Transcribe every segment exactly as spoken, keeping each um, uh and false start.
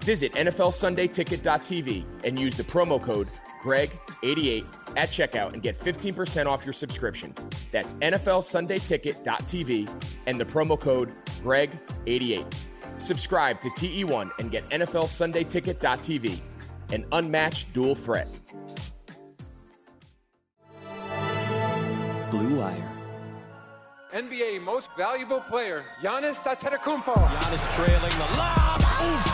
Visit N F L Sunday Ticket dot T V and use the promo code Greg eighty-eight at checkout and get fifteen percent off your subscription. That's N F L Sunday Ticket dot T V and the promo code Greg eighty-eight. Subscribe to T E one and get N F L Sunday Ticket dot T V, an unmatched dual threat. Blue Wire. N B A Most Valuable Player, Giannis Antetokounmpo. Giannis trailing the lob. Ooh.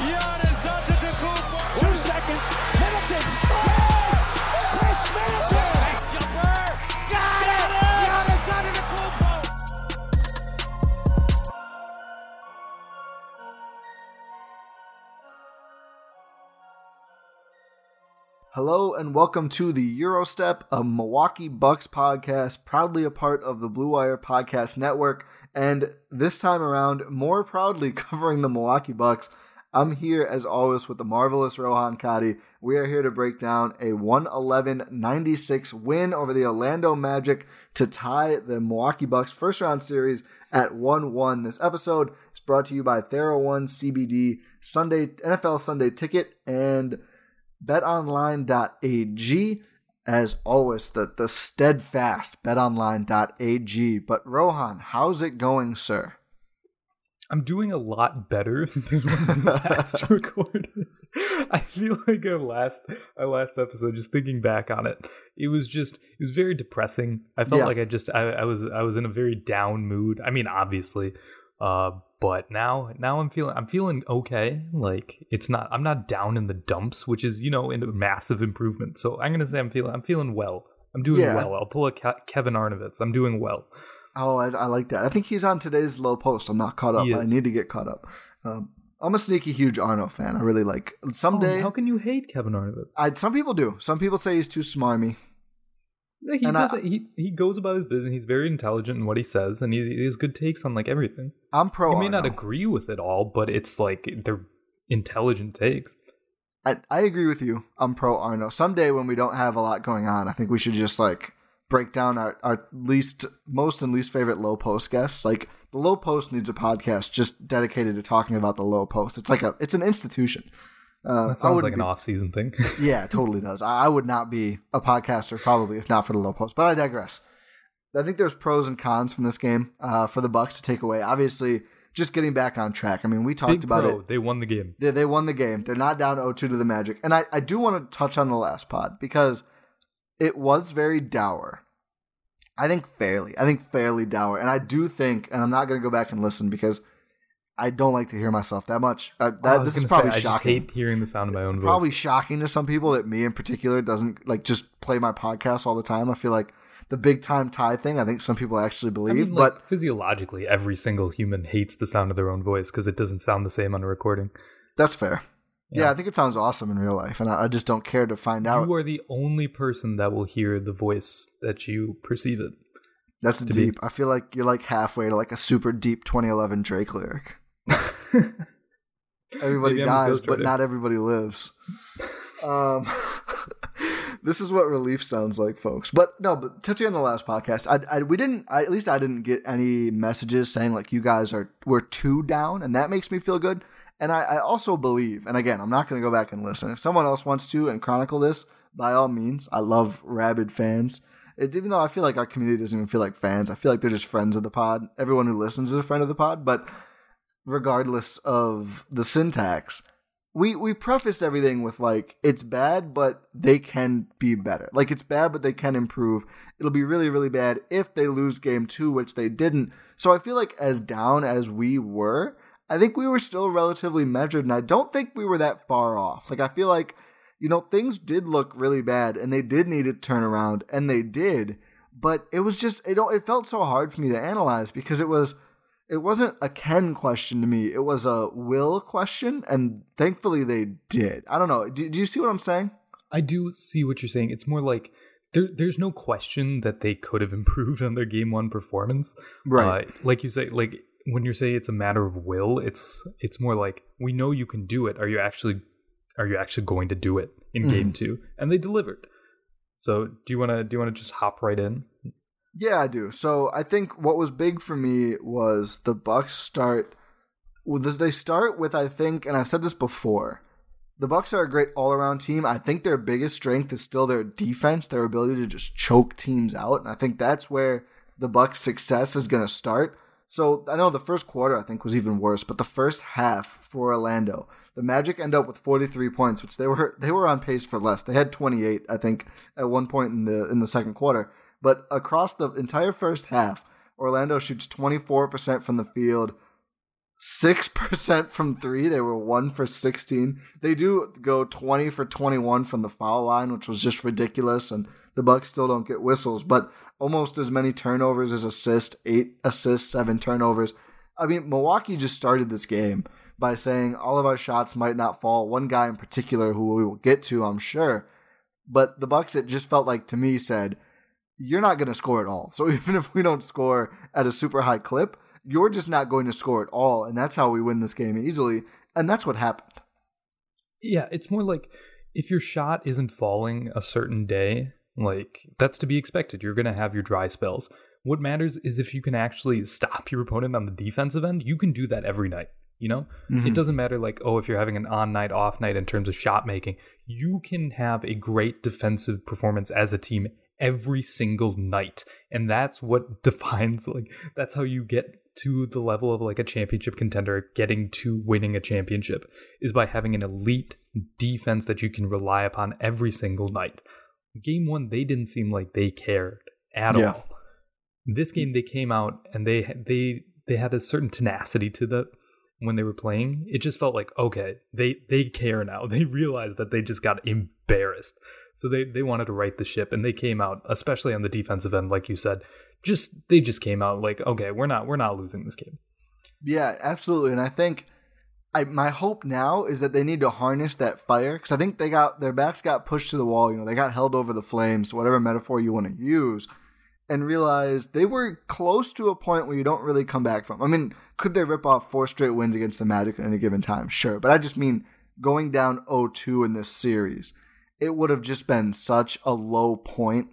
Giannis Antetokounmpo. Two second. Middleton. Yes! Chris Middleton. Nice jumper. Got it. Giannis Antetokounmpo. Hello and welcome to the Eurostep, a Milwaukee Bucks podcast, proudly a part of the Blue Wire Podcast Network, and this time around, more proudly covering the Milwaukee Bucks. I'm here, as always, with the marvelous Rohan Kadi. We are here to break down a one eleven ninety-six win over the Orlando Magic to tie the Milwaukee Bucks first-round series at one one. This episode is brought to you by TheraOne, C B D, Sunday N F L Sunday Ticket, and BetOnline.ag. As always, the, the steadfast BetOnline.ag. But Rohan, how's it going, sir? I'm doing a lot better than when we last recorded. I feel like our last, our last episode, just thinking back on it, it was just, it was very depressing. I felt yeah. like I just, I, I was, I was in a very down mood. I mean, obviously, uh, but now, now I'm feeling, I'm feeling okay. Like it's not, I'm not down in the dumps, which is, you know, a massive improvement. So I'm going to say I'm feeling, I'm feeling well. I'm doing yeah. well. I'll pull a Ke- Kevin Arnovitz. I'm doing well. Oh, I, I like that. I think he's on today's low post. I'm not caught up. But I need to get caught up. Um, I'm a sneaky, huge Arno fan. I really like someday. Oh, how can you hate Kevin Arnovitz? I, some people do. Some people say he's too smarmy. Yeah, he, doesn't, I, he he goes about his business. He's very intelligent in what he says, and he, he has good takes on like everything. I'm pro. You may Arno. Not agree with it all, but it's like they're intelligent takes. I, I agree with you. I'm pro Arno. Someday when we don't have a lot going on, I think we should just like. break down our, our least most and least favorite low post guests. Like the low post needs a podcast just dedicated to talking about the low post. It's like a it's an institution. Uh, that sounds like be, an off season thing. Yeah, it totally does. I, I would not be a podcaster probably if not for the low post. But I digress. I think there's pros and cons from this game uh, for the Bucks to take away. Obviously, just getting back on track. I mean, we talked Big about pro, it. They won the game. They, they won the game. They're not down oh two to the Magic. And I, I do want to touch on the last pod because. It was very dour. I think fairly. I think fairly dour. And I do think, and I'm not going to go back and listen because I don't like to hear myself that much. I, that, I was this is probably say, shocking. I just hate hearing the sound of my own it's voice. Probably shocking to some people that me in particular doesn't like just play my podcast all the time. I feel like the big time tie thing, I think some people actually believe. I mean, like, but physiologically, every single human hates the sound of their own voice because it doesn't sound the same on a recording. That's fair. Yeah. yeah, I think it sounds awesome in real life, and I, I just don't care to find out. You are the only person that will hear the voice that you perceive it. That's deep. Be. I feel like you're like halfway to like a super deep twenty eleven Drake lyric. Everybody Maybe dies, but not everybody lives. Um, this is what relief sounds like, folks. But no, but touching on the last podcast, I, I we didn't. I, at least I didn't get any messages saying like you guys are we're too down, and that makes me feel good. And I, I also believe, and again, I'm not going to go back and listen. If someone else wants to and chronicle this, by all means, I love rabid fans. It, even though I feel like our community doesn't even feel like fans, I feel like they're just friends of the pod. Everyone who listens is a friend of the pod. But regardless of the syntax, we we preface everything with like, it's bad, but they can be better. Like, it's bad, but they can improve. It'll be really, really bad if they lose game two, which they didn't. So I feel like as down as we were, I think we were still relatively measured, and I don't think we were that far off. Like, I feel like, you know, things did look really bad, and they did need a turnaround, and they did. But it was just, it don't, it felt so hard for me to analyze because it was, it wasn't a can question to me. It was a will question, and thankfully they did. I don't know. Do, do you see what I'm saying? I do see what you're saying. It's more like there, there's no question that they could have improved on their game one performance. Right. Uh, like you say, like, when you say it's a matter of will, it's it's more like, we know you can do it. Are you actually are you actually going to do it in mm-hmm. game two? And they delivered. So do you want to do you want to just hop right in? Yeah, I do. So I think what was big for me was the Bucks start. Well, they start with, I think, and I've said this before, the Bucks are a great all-around team. I think their biggest strength is still their defense, their ability to just choke teams out, and I think that's where the Bucks' success is going to start. So I know the first quarter, I think, was even worse, but the first half for Orlando, the Magic end up with forty-three points, which they were they were on pace for less. They had twenty-eight, I think, at one point in the in the second quarter. But across the entire first half, Orlando shoots twenty-four percent from the field, six percent from three. They were one for sixteen. They do go twenty for twenty-one from the foul line, which was just ridiculous, and the Bucks still don't get whistles, but almost as many turnovers as assists, eight assists, seven turnovers. I mean, Milwaukee just started this game by saying all of our shots might not fall. One guy in particular who we will get to, I'm sure. But the Bucks, it just felt like to me, said, you're not going to score at all. So even if we don't score at a super high clip, you're just not going to score at all. And that's how we win this game easily. And that's what happened. Yeah, it's more like if your shot isn't falling a certain day, like, that's to be expected. You're going to have your dry spells. What matters is if you can actually stop your opponent on the defensive end. You can do that every night, you know? Mm-hmm. It doesn't matter, like, oh, if you're having an on night, off night in terms of shot making. You can have a great defensive performance as a team every single night. And that's what defines, like, that's how you get to the level of, like, a championship contender, getting to winning a championship, is by having an elite defense that you can rely upon every single night. Game one, they didn't seem like they cared at yeah. all. This game, they came out and they they they had a certain tenacity to them when they were playing. It just felt like, okay, they they care now. They realized that they just got embarrassed. So they, they wanted to right the ship, and they came out, especially on the defensive end, like you said, just they just came out like, okay, we're not we're not losing this game. Yeah, absolutely. And I think I, my hope now is that they need to harness that fire, because I think they got their backs got pushed to the wall. You know, they got held over the flames, whatever metaphor you want to use, and realize they were close to a point where you don't really come back from. I mean, could they rip off four straight wins against the Magic at any given time? Sure. But I just mean going down oh two in this series, it would have just been such a low point,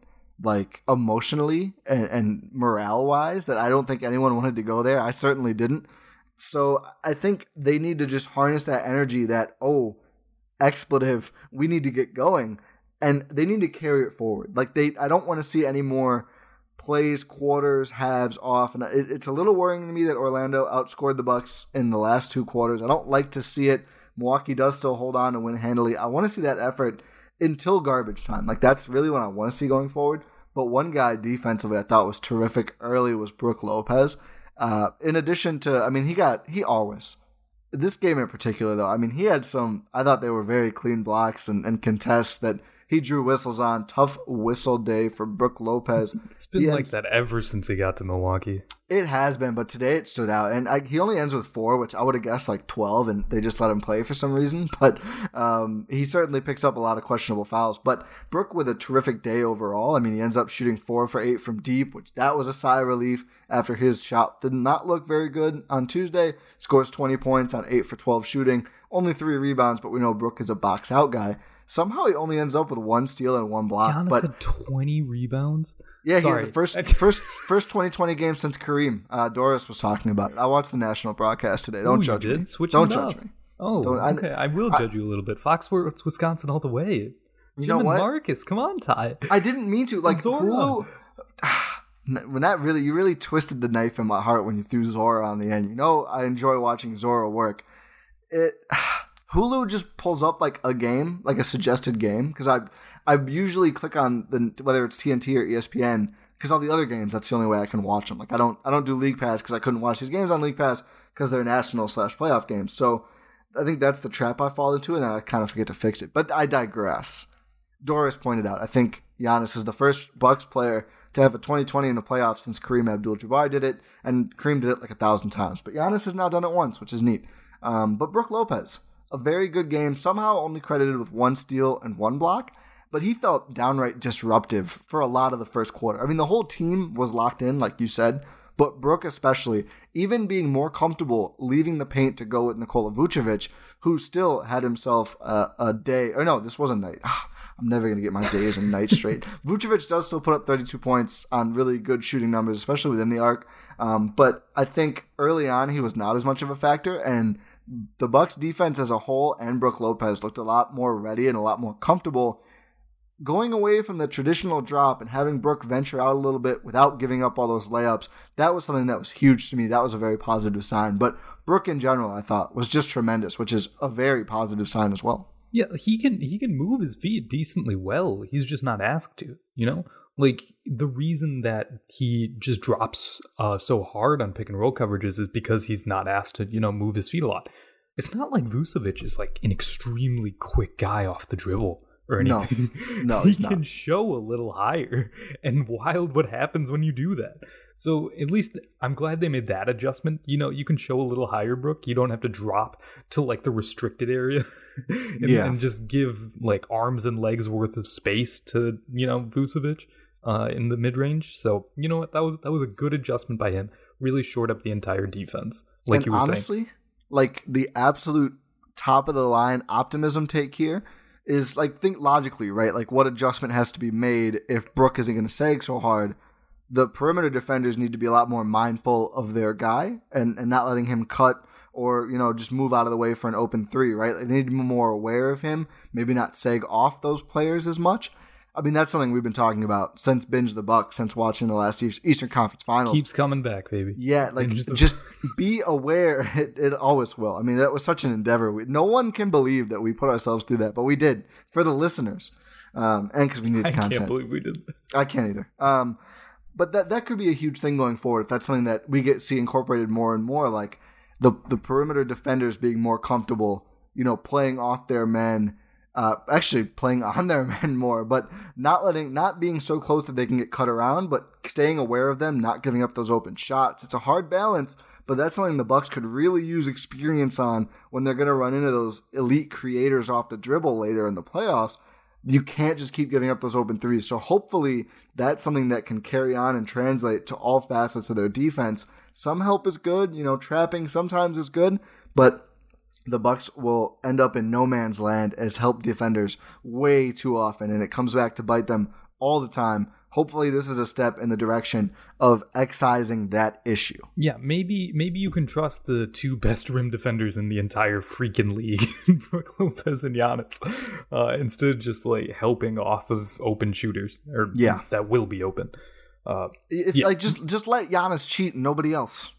like emotionally and, and morale wise, that I don't think anyone wanted to go there. I certainly didn't. So I think they need to just harness that energy, that, oh, expletive, we need to get going. And they need to carry it forward. Like, they, I don't want to see any more plays, quarters, halves off. And it, it's a little worrying to me that Orlando outscored the Bucks in the last two quarters. I don't like to see it. Milwaukee does still hold on and win handily. I want to see that effort until garbage time. Like, that's really what I want to see going forward. But one guy defensively I thought was terrific early was Brook Lopez. Uh, in addition to, I mean, he got, he always, this game in particular though, I mean, he had some, I thought they were very clean blocks and, and contests that he drew whistles on. Tough whistle day for Brook Lopez. It's been he like ends, that ever since he got to Milwaukee. It has been, but today it stood out. And I, he only ends with four, which I would have guessed like twelve, and they just let him play for some reason. But um, he certainly picks up a lot of questionable fouls. But Brook with a terrific day overall. I mean, he ends up shooting four for eight from deep, which that was a sigh of relief after his shot did not look very good on Tuesday. Scores twenty points on eight for twelve shooting. Only three rebounds, but we know Brook is a box out guy. Somehow he only ends up with one steal and one block. Giannis but, had twenty rebounds? Yeah, Sorry. He had the first, first, first twenty twenty game since Kareem. Uh, Doris was talking about it. I watched the national broadcast today. Don't Ooh, judge me. Switch Don't judge up. me. Oh, Don't, I, okay. I will I, judge you a little bit. Foxworth, Wisconsin all the way. Jim you know and what? Marcus, come on, Ty. I didn't mean to. Like Hulu, when that really, you really twisted the knife in my heart when you threw Zora on the end. You know I enjoy watching Zora work. It... Hulu just pulls up like a game, like a suggested game, because I I usually click on the whether it's T N T or E S P N, because all the other games, that's the only way I can watch them. Like I don't I don't do League Pass because I couldn't watch these games on League Pass because they're national slash playoff games. So I think that's the trap I fall into, and then I kind of forget to fix it. But I digress. Doris pointed out, I think Giannis is the first Bucks player to have a twenty twenty in the playoffs since Kareem Abdul-Jabbar did it, and Kareem did it like a thousand times. But Giannis has now done it once, which is neat. Um, but Brook Lopez. A very good game, somehow only credited with one steal and one block, but he felt downright disruptive for a lot of the first quarter. I mean, the whole team was locked in, like you said, but Brook especially, even being more comfortable leaving the paint to go with Nikola Vucevic, who still had himself a, a day, or no, this was a night. I'm never going to get my days and nights straight. Vucevic does still put up thirty-two points on really good shooting numbers, especially within the arc, um, but I think early on he was not as much of a factor, and the Bucks defense as a whole and Brook Lopez looked a lot more ready and a lot more comfortable going away from the traditional drop and having Brook venture out a little bit without giving up all those layups. That was something that was huge to me. That was a very positive sign. But Brook in general, I thought, was just tremendous, which is a very positive sign as well. Yeah, he can he can move his feet decently well. He's just not asked to, you know? Like, the reason that he just drops uh, so hard on pick and roll coverages is because he's not asked to, you know, move his feet a lot. It's not like Vucevic is like an extremely quick guy off the dribble or anything. No, no, he can not. Show a little higher and wild what happens when you do that. So at least I'm glad they made that adjustment. You know, you can show a little higher, Brook. You don't have to drop to like the restricted area and, yeah. and just give like arms and legs worth of space to, you know, Vucevic. Uh, in the mid-range. So, you know what? That was that was a good adjustment by him. Really shored up the entire defense, like and you were honestly, saying. Honestly, like the absolute top-of-the-line optimism take here is, like, think logically, right? Like, what adjustment has to be made if Brook isn't going to sag so hard? The perimeter defenders need to be a lot more mindful of their guy and, and not letting him cut or, you know, just move out of the way for an open three, right? Like, they need to be more aware of him, maybe not sag off those players as much. I mean, that's something we've been talking about since Binge the Bucks, since watching the last Eastern Conference Finals. Keeps coming back, baby. Yeah, like, Binge just be aware. It, it always will. I mean, that was such an endeavor. We, no one can believe that we put ourselves through that, but we did for the listeners um, and because we needed I content. I can't believe we did that. I can't either. Um, but that that could be a huge thing going forward if that's something that we get see incorporated more and more, like the, the perimeter defenders being more comfortable, you know, playing off their men. Uh, actually playing on their men more, but not letting, not being so close that they can get cut around, but staying aware of them, not giving up those open shots. It's a hard balance, but that's something the Bucks could really use experience on when they're going to run into those elite creators off the dribble later in the playoffs. You can't just keep giving up those open threes. So hopefully that's something that can carry on and translate to all facets of their defense. Some help is good, you know, trapping sometimes is good, but the Bucks will end up in no man's land as help defenders way too often, and it comes back to bite them all the time. Hopefully this is a step in the direction of excising that issue. Yeah, maybe maybe you can trust the two best rim defenders in the entire freaking league, Brook Lopez and Giannis, uh, instead of just like helping off of open shooters or yeah. that will be open. Uh, if, yeah. Like just just let Giannis cheat and nobody else.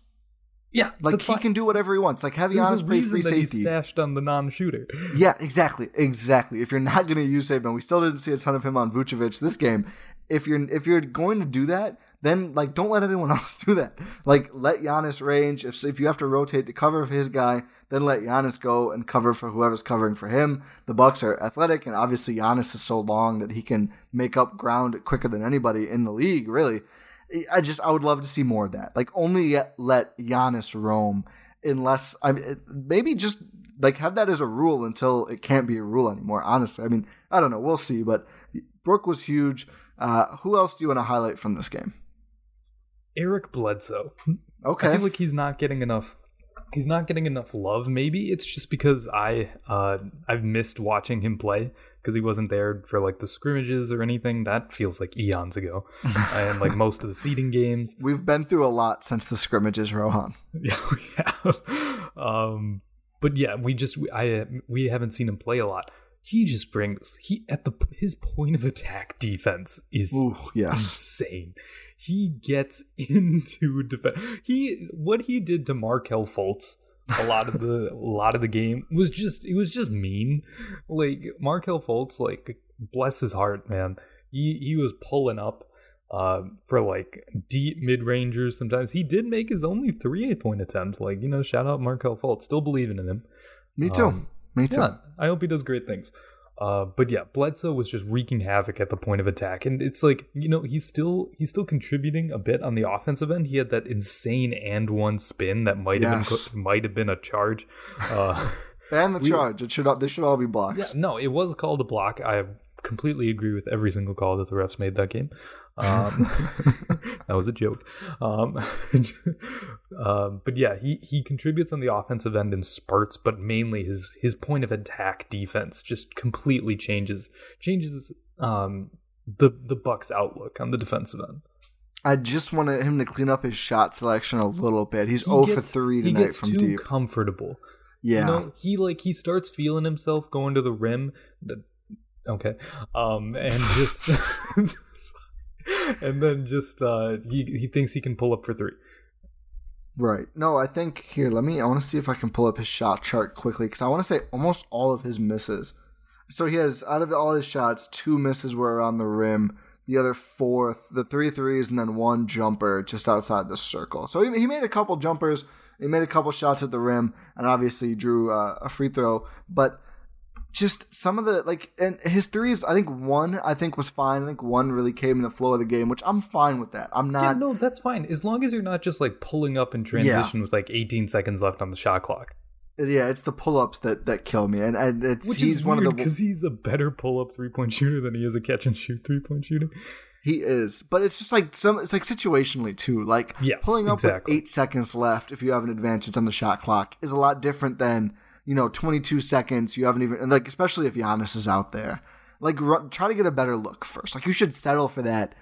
Yeah, like he fine. can do whatever he wants. Like have Giannis play free that safety. He's stashed on the non-shooter. Yeah, exactly, exactly. If you're not going to use Saban, we still didn't see a ton of him on Vucevic this game. If you're if you're going to do that, then like don't let anyone else do that. Like let Giannis range. If if you have to rotate the cover of his guy, then let Giannis go and cover for whoever's covering for him. The Bucks are athletic, and obviously Giannis is so long that he can make up ground quicker than anybody in the league, really. I just I would love to see more of that. Like only let Giannis roam unless I mean, maybe just like have that as a rule until it can't be a rule anymore. Honestly, I mean, I don't know. We'll see, but Brook was huge. Uh, who else do you want to highlight from this game? Eric Bledsoe. Okay. I feel like he's not getting enough. He's not getting enough love. Maybe it's just because I uh, I've missed watching him play because he wasn't there for like the scrimmages or anything. That feels like eons ago, and like most of the seeding games. We've been through a lot since the scrimmages, Rohan. Yeah, yeah. Um, but yeah, we just we, I we haven't seen him play a lot. He just brings he at the his point of attack defense is Ooh, yes. insane. He gets into defense. He what he did to Markel Fultz a lot of the a lot of the game was just it was just mean. Like Markel Fultz, like bless his heart, man. He he was pulling up uh, for like deep mid rangers. Sometimes he did make his only three point attempt. Like you know, shout out Markel Fultz. Still believing in him. Me too. Um, Me too. Yeah, I hope he does great things. Uh, but yeah, Bledsoe was just wreaking havoc at the point of attack, and it's like you know he's still he's still contributing a bit on the offensive end. He had that insane and one spin that might yes. have been might have been a charge. Uh, and the we, charge. It should all, they should all be blocks. Yeah, no, it was called a block. I completely agree with every single call that the refs made that game. Um, that was a joke. Um, uh, but yeah, he, he contributes on the offensive end in spurts, but mainly his his point of attack defense just completely changes changes um, the the Bucks' outlook on the defensive end. I just wanted him to clean up his shot selection a little bit. He's he zero gets, for three tonight he gets from too deep. Comfortable. Yeah, you know, he like he starts feeling himself going to the rim. The, okay, um, and just. And then just uh, he he thinks he can pull up for three. Right. No, I think here. Let me. I want to see if I can pull up his shot chart quickly because I want to say almost all of his misses. So he has out of all his shots, two misses were around the rim. The other four, the three threes, and then one jumper just outside the circle. So he he made a couple jumpers. He made a couple shots at the rim, and obviously drew uh, a free throw, but. Just some of the, like, and his threes, I think one, I think was fine. I think one really came in the flow of the game, which I'm fine with that. I'm not. Yeah, no, that's fine. As long as you're not just, like, pulling up in transition yeah. with, like, eighteen seconds left on the shot clock. Yeah, it's the pull-ups that, that kill me. And, and it's which he's is weird, one of the because he's a better pull-up three-point shooter than he is a catch-and-shoot three-point shooter. He is. But it's just, like, some it's, like, situationally, too. Like, yes, pulling up exactly. with eight seconds left if you have an advantage on the shot clock is a lot different than... You know, twenty-two seconds, you haven't even, and like, especially if Giannis is out there, like, run, try to get a better look first. Like, you should settle for that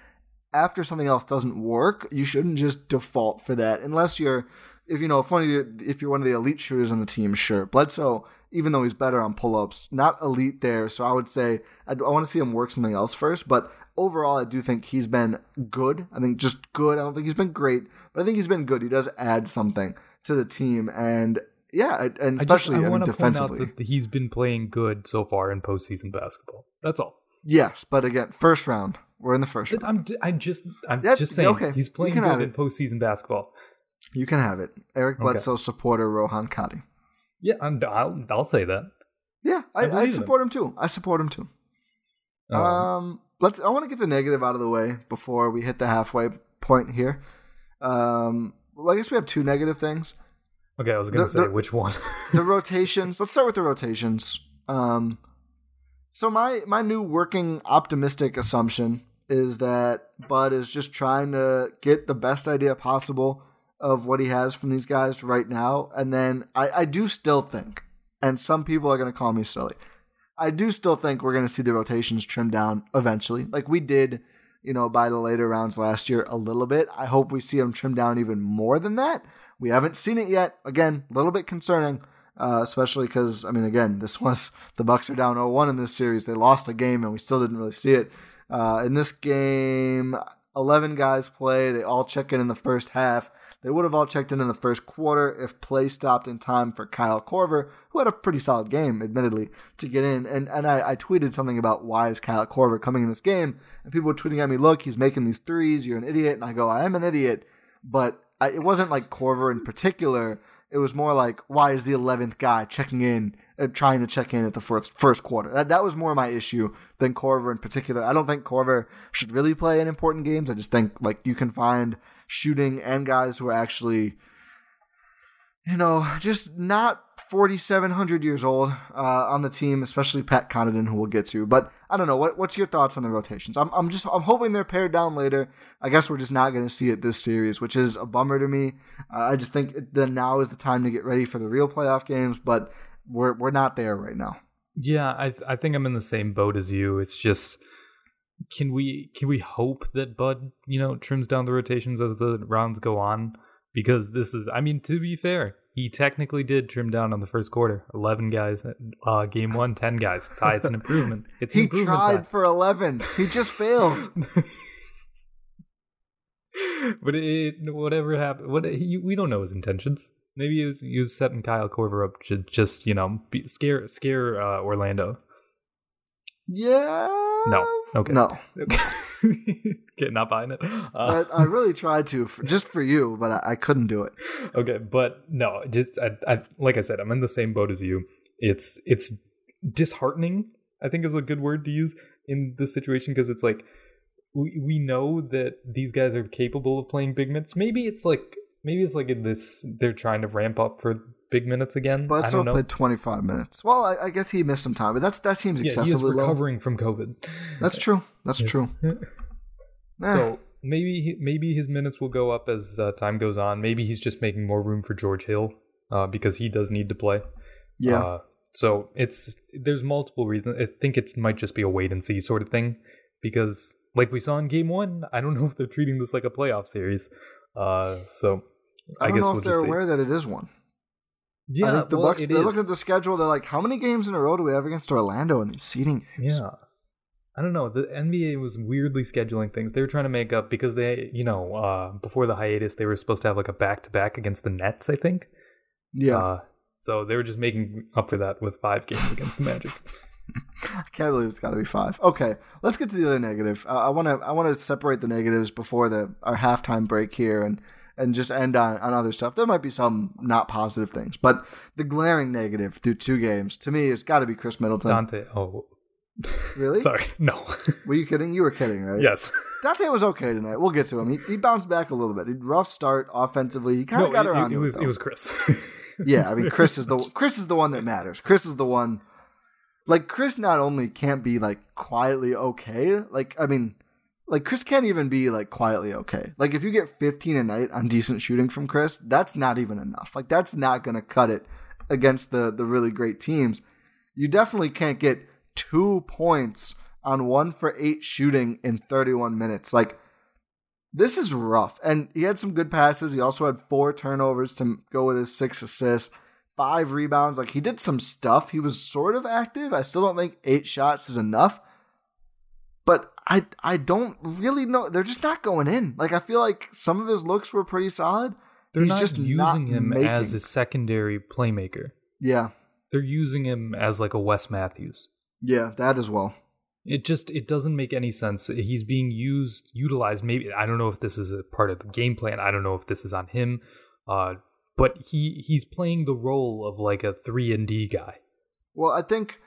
after something else doesn't work. You shouldn't just default for that unless you're, if you know, if, one of you, if you're one of the elite shooters on the team, sure. Bledsoe, even though he's better on pull ups, not elite there. So I would say I, I want to see him work something else first. But overall, I do think he's been good. I think just good. I don't think he's been great, but I think he's been good. He does add something to the team. And, yeah, and especially I, just, I, I mean, defensively. Point out that he's been playing good so far in postseason basketball. That's all. Yes, but again, first round. We're in the first round. I'm, I'm just, I'm yep, just saying okay. He's playing good in postseason basketball. You can have it. Eric Bledsoe okay. supporter Rohan Kadi. Yeah, I'm, I'll, I'll say that. Yeah, I, I, I support him. him too. I support him too. Um, um, let's. I want to get the negative out of the way before we hit the halfway point here. Um, well, I guess we have two negative things. Okay, I was going to say the, which one. The rotations. Let's start with the rotations. Um, so my, my new working optimistic assumption is that Bud is just trying to get the best idea possible of what he has from these guys right now. And then I, I do still think, and some people are going to call me silly, I do still think we're going to see the rotations trimmed down eventually. Like we did, you know, by the later rounds last year a little bit. I hope we see them trimmed down even more than that. We haven't seen it yet. Again, a little bit concerning, uh, especially because, I mean, again, this was the Bucks are down oh one in this series. They lost a game, and we still didn't really see it. Uh, in this game, eleven guys play. They all check in in the first half. They would have all checked in in the first quarter if play stopped in time for Kyle Korver, who had a pretty solid game, admittedly, to get in. And and I, I tweeted something about why is Kyle Korver coming in this game? And people were tweeting at me, look, he's making these threes. You're an idiot. And I go, I am an idiot. But I, it wasn't like Korver in particular. It was more like, why is the eleventh guy checking in, uh, trying to check in at the first, first quarter? That, that was more my issue than Korver in particular. I don't think Korver should really play in important games. I just think like you can find shooting and guys who are actually, you know, just not forty-seven hundred years old uh, on the team, especially Pat Connaughton, who we'll get to. But I don't know. What, what's your thoughts on the rotations? I'm, I'm just I'm hoping they're pared down later. I guess we're just not going to see it this series, which is a bummer to me. Uh, I just think that now is the time to get ready for the real playoff games, but we're we're not there right now. Yeah, I I think I'm in the same boat as you. It's just. Can we can we hope that Bud, you know, trims down the rotations as the rounds go on? Because this is, I mean, to be fair, he technically did trim down on the first quarter. eleven guys, uh, game one, ten guys. Ty, it's an improvement. It's an improvement. He tried time. For eleven. He just failed. But it, whatever happened, what he, we don't know his intentions. Maybe he was, he was setting Kyle Korver up to just, you know, be, scare scare uh, Orlando. Yeah. No. Okay. No. Okay, not buying it. Uh, I, I really tried to, for, just for you, but I, I couldn't do it. Okay, but no, just I, I, like I said, I'm in the same boat as you. It's it's disheartening, I think, is a good word to use in this situation, because it's like we we know that these guys are capable of playing big minutes. Maybe it's like maybe it's like in this they're trying to ramp up for big minutes again. But I don't know. Played twenty-five minutes. Well, I, I guess he missed some time, but that's that seems yeah, excessively low. Recovering from COVID. That's true. That's yes. true. Nah. So maybe maybe his minutes will go up as uh, time goes on. Maybe he's just making more room for George Hill uh, because he does need to play. Yeah. Uh, so it's there's multiple reasons. I think it might just be a wait and see sort of thing, because like we saw in game one, I don't know if they're treating this like a playoff series. Uh, so I, I guess we'll just see. I don't know if they're aware that it is one. Yeah, I think the well, Bucks, they're is. looking at the schedule. They're like, how many games in a row do we have against Orlando in these seeding games? Yeah. I don't know. The N B A was weirdly scheduling things. They were trying to make up because they, you know, uh, before the hiatus, they were supposed to have like a back-to-back against the Nets, I think. Yeah. Uh, so they were just making up for that with five games against the Magic. I can't believe it's got to be five. Okay, let's get to the other negative. Uh, I want to I want to separate the negatives before the our halftime break here and and just end on, on other stuff. There might be some not positive things, but the glaring negative through two games, to me, has got to be Chris Middleton. Dante, oh. Really? Sorry, no. Were you kidding? You were kidding, right? Yes. Dante was okay tonight. We'll get to him. He, he bounced back a little bit. He rough start offensively. He kind of no, got it, around it, it, was, it was Chris. Yeah, I mean, Chris is the Chris is the one that matters. Chris is the one. Like, Chris not only can't be, like, quietly okay, like, I mean... Like, Chris can't even be, like, quietly okay. Like, if you get fifteen a night on decent shooting from Chris, that's not even enough. Like, that's not going to cut it against the, the really great teams. You definitely can't get two points on one for eight shooting in thirty-one minutes. Like, this is rough. And he had some good passes. He also had four turnovers to go with his six assists, five rebounds. Like, he did some stuff. He was sort of active. I still don't think eight shots is enough. But I I don't really know. They're just not going in. Like, I feel like some of his looks were pretty solid. They're He's not just using not him making. as a secondary playmaker. Yeah. They're using him as like a Wes Matthews. Yeah, that as well. It just it doesn't make any sense. He's being used, utilized. Maybe I don't know if this is a part of the game plan. I don't know if this is on him. Uh, but he he's playing the role of like a three and D guy. Well, I think.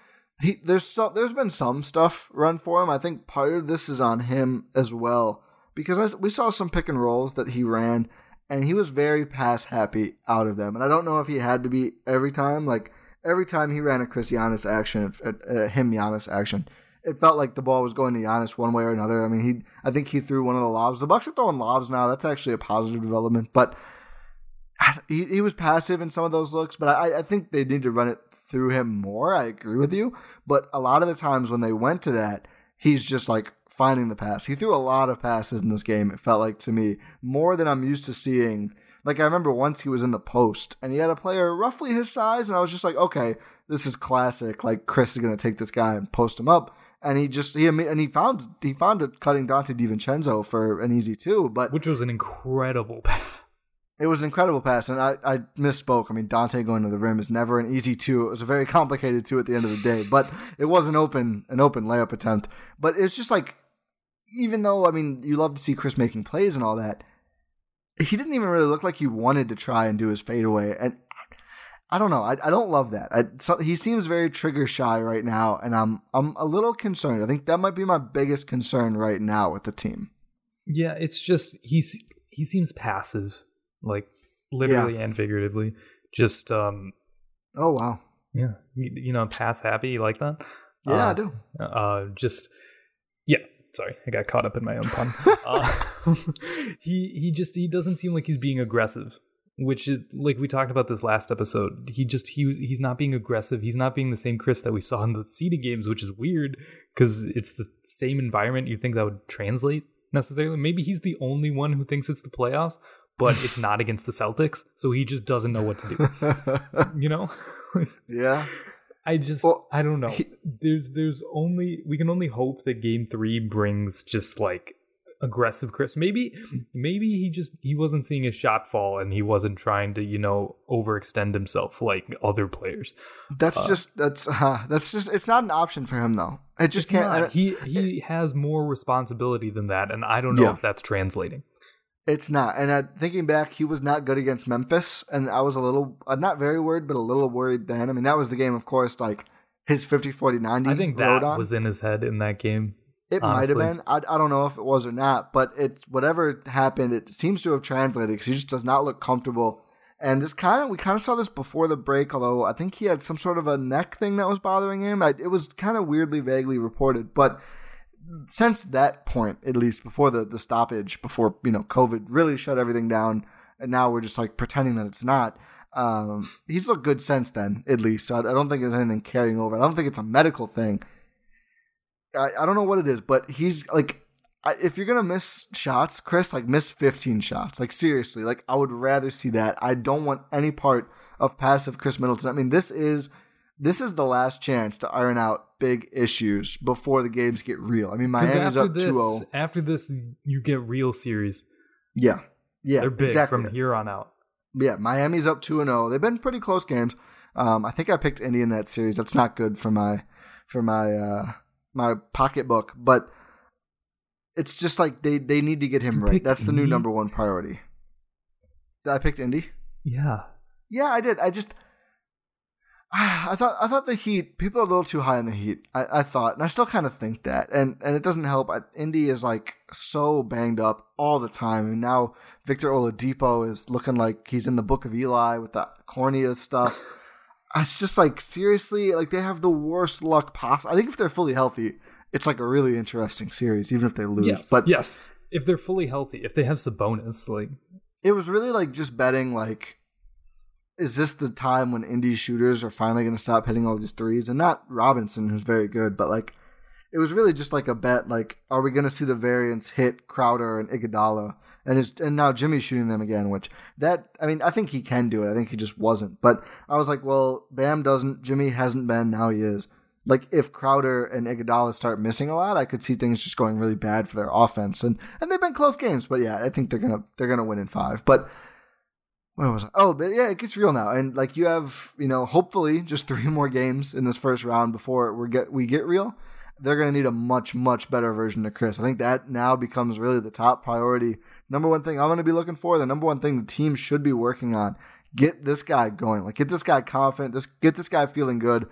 He, there's so, there's been some stuff run for him. I think part of this is on him as well, because I, we saw some pick and rolls that he ran, and he was very pass happy out of them. And I don't know if he had to be every time. Like every time he ran a Chris Giannis action, a, a him Giannis action, it felt like the ball was going to Giannis one way or another. I mean, he I think he threw one of the lobs. The Bucks are throwing lobs now. That's actually a positive development. But he he was passive in some of those looks. But I, I think they need to run it through him more. I agree with you, but a lot of the times when they went to that, he's just like finding the pass. He threw a lot of passes in this game. It felt like to me more than I'm used to seeing. Like I remember once he was in the post and he had a player roughly his size, and I was just like, okay, this is classic. Like Chris is going to take this guy and post him up, and he just he and he found he found it cutting Dante DiVincenzo for an easy two, but which was an incredible pass. It was an incredible pass, and I, I misspoke. I mean, Dante going to the rim is never an easy two. It was a very complicated two at the end of the day, but it was an open an open layup attempt. But it's just like, even though, I mean, you love to see Chris making plays and all that, he didn't even really look like he wanted to try and do his fadeaway. And I don't know. I, I don't love that. I, so he seems very trigger shy right now, and I'm I'm a little concerned. I think that might be my biggest concern right now with the team. Yeah, it's just he's he seems passive. Like literally yeah. and figuratively, just um, oh wow, yeah, you, you know, pass happy. You like that? Yeah, uh, I do. Uh, just yeah. Sorry, I got caught up in my own pun. uh, he he just he doesn't seem like he's being aggressive, which is like we talked about this last episode. He just he he's not being aggressive. He's not being the same Chris that we saw in the C D games, which is weird because it's the same environment. You think that would translate necessarily? Maybe he's the only one who thinks it's the playoffs. But it's not against the Celtics, so he just doesn't know what to do. You know? Yeah. I just, well, I don't know. He, there's there's only, we can only hope that game three brings just like aggressive Chris. Maybe, maybe he just, he wasn't seeing his shot fall and he wasn't trying to, you know, overextend himself like other players. That's uh, just, that's, uh, that's just, it's not an option for him though. I just can't. I he he it, has more responsibility than that. And I don't know yeah. if that's translating. It's not. And uh, thinking back, he was not good against Memphis. And I was a little, uh, not very worried, but a little worried then. I mean, that was the game, of course, like his fifty forty ninety. I think that was in his head in that game. It might have been. I, I don't know if it was or not, but it's whatever happened, it seems to have translated because he just does not look comfortable. And this kind of, we kind of saw this before the break, although I think he had some sort of a neck thing that was bothering him. I, it was kind of weirdly, vaguely reported, but since that point, at least before the, the stoppage, before, you know, COVID really shut everything down. And now we're just like pretending that it's not. Um, he's looked good since then, at least. So I, I don't think there's anything carrying over. I don't think it's a medical thing. I, I don't know what it is, but he's like, I, if you're going to miss shots, Chris, like miss fifteen shots, like seriously, like I would rather see that. I don't want any part of passive Chris Middleton. I mean, this is, this is the last chance to iron out big issues before the games get real. I mean, Miami's up this, two oh. After this, you get real series. Yeah. Yeah, they're big exactly. From here on out. Yeah, Miami's up two and oh. They've been pretty close games. Um, I think I picked Indy in that series. That's not good for my for my uh, my pocketbook, but it's just like they, they need to get him you right. That's the Indy? New number one priority. I picked Indy? Yeah. Yeah, I did. I just... I thought I thought the Heat, people are a little too high on the Heat, I, I thought, and I still kind of think that, and and it doesn't help. I, Indy is like so banged up all the time, and now Victor Oladipo is looking like he's in the Book of Eli with the cornea stuff. It's just like, seriously, like they have the worst luck possible. I think if they're fully healthy, it's like a really interesting series, even if they lose. Yes, but yes, if they're fully healthy, if they have Sabonis, like... It was really like just betting like... Is this the time when indie shooters are finally going to stop hitting all these threes? And not Robinson, who's very good, but like it was really just like a bet. Like, are we going to see the variants hit Crowder and Iguodala? And is, and now Jimmy's shooting them again, which that, I mean, I think he can do it. I think he just wasn't. But I was like, well, Bam doesn't. Jimmy hasn't been. Now he is. Like if Crowder and Iguodala start missing a lot, I could see things just going really bad for their offense. And and they've been close games, but yeah, I think they're gonna they're gonna win in five. But Where was I? Oh, but yeah, it gets real now. And like you have, you know, hopefully just three more games in this first round before we get we get real. They're going to need a much, much better version of Chris. I think that now becomes really the top priority. Number one thing I'm going to be looking for, the number one thing the team should be working on, get this guy going. Like get this guy confident, this get this guy feeling good.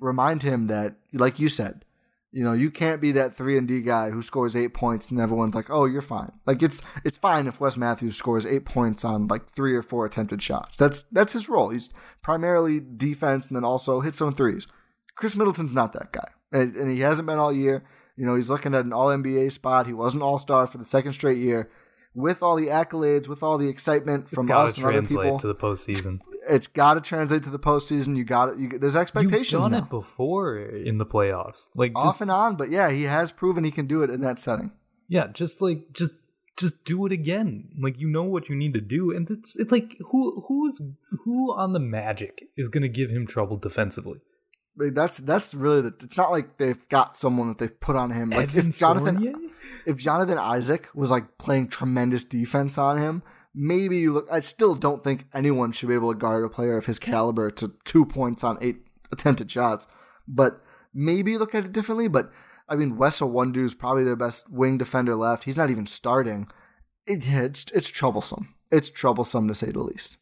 Remind him that, like you said, you know, you can't be that three and D guy who scores eight points and everyone's like, "Oh, you're fine." Like it's it's fine if Wes Matthews scores eight points on like three or four attempted shots. That's that's his role. He's primarily defense and then also hits some threes. Chris Middleton's not that guy, and, and he hasn't been all year. You know, he's looking at an All N B A spot. He was an All Star for the second straight year, with all the accolades, with all the excitement from us and other people. It's got to translate to the postseason. It's got to translate to the postseason. You got it. There's expectations. You've done now. It before in the playoffs, like off just, and on. But yeah, he has proven he can do it in that setting. Yeah, just like just just do it again. Like you know what you need to do, and it's it's like who who's who on the Magic is going to give him trouble defensively. Like, that's that's really the. It's not like they've got someone that they've put on him. Like Evan if Jonathan, Fournier? if Jonathan Isaac was like playing tremendous defense on him. maybe you look. I still don't think anyone should be able to guard a player of his caliber to two points on eight attempted shots. But maybe you look at it differently. But I mean, Wes Matthews is probably their best wing defender left. He's not even starting. It, it's it's troublesome. It's troublesome to say the least.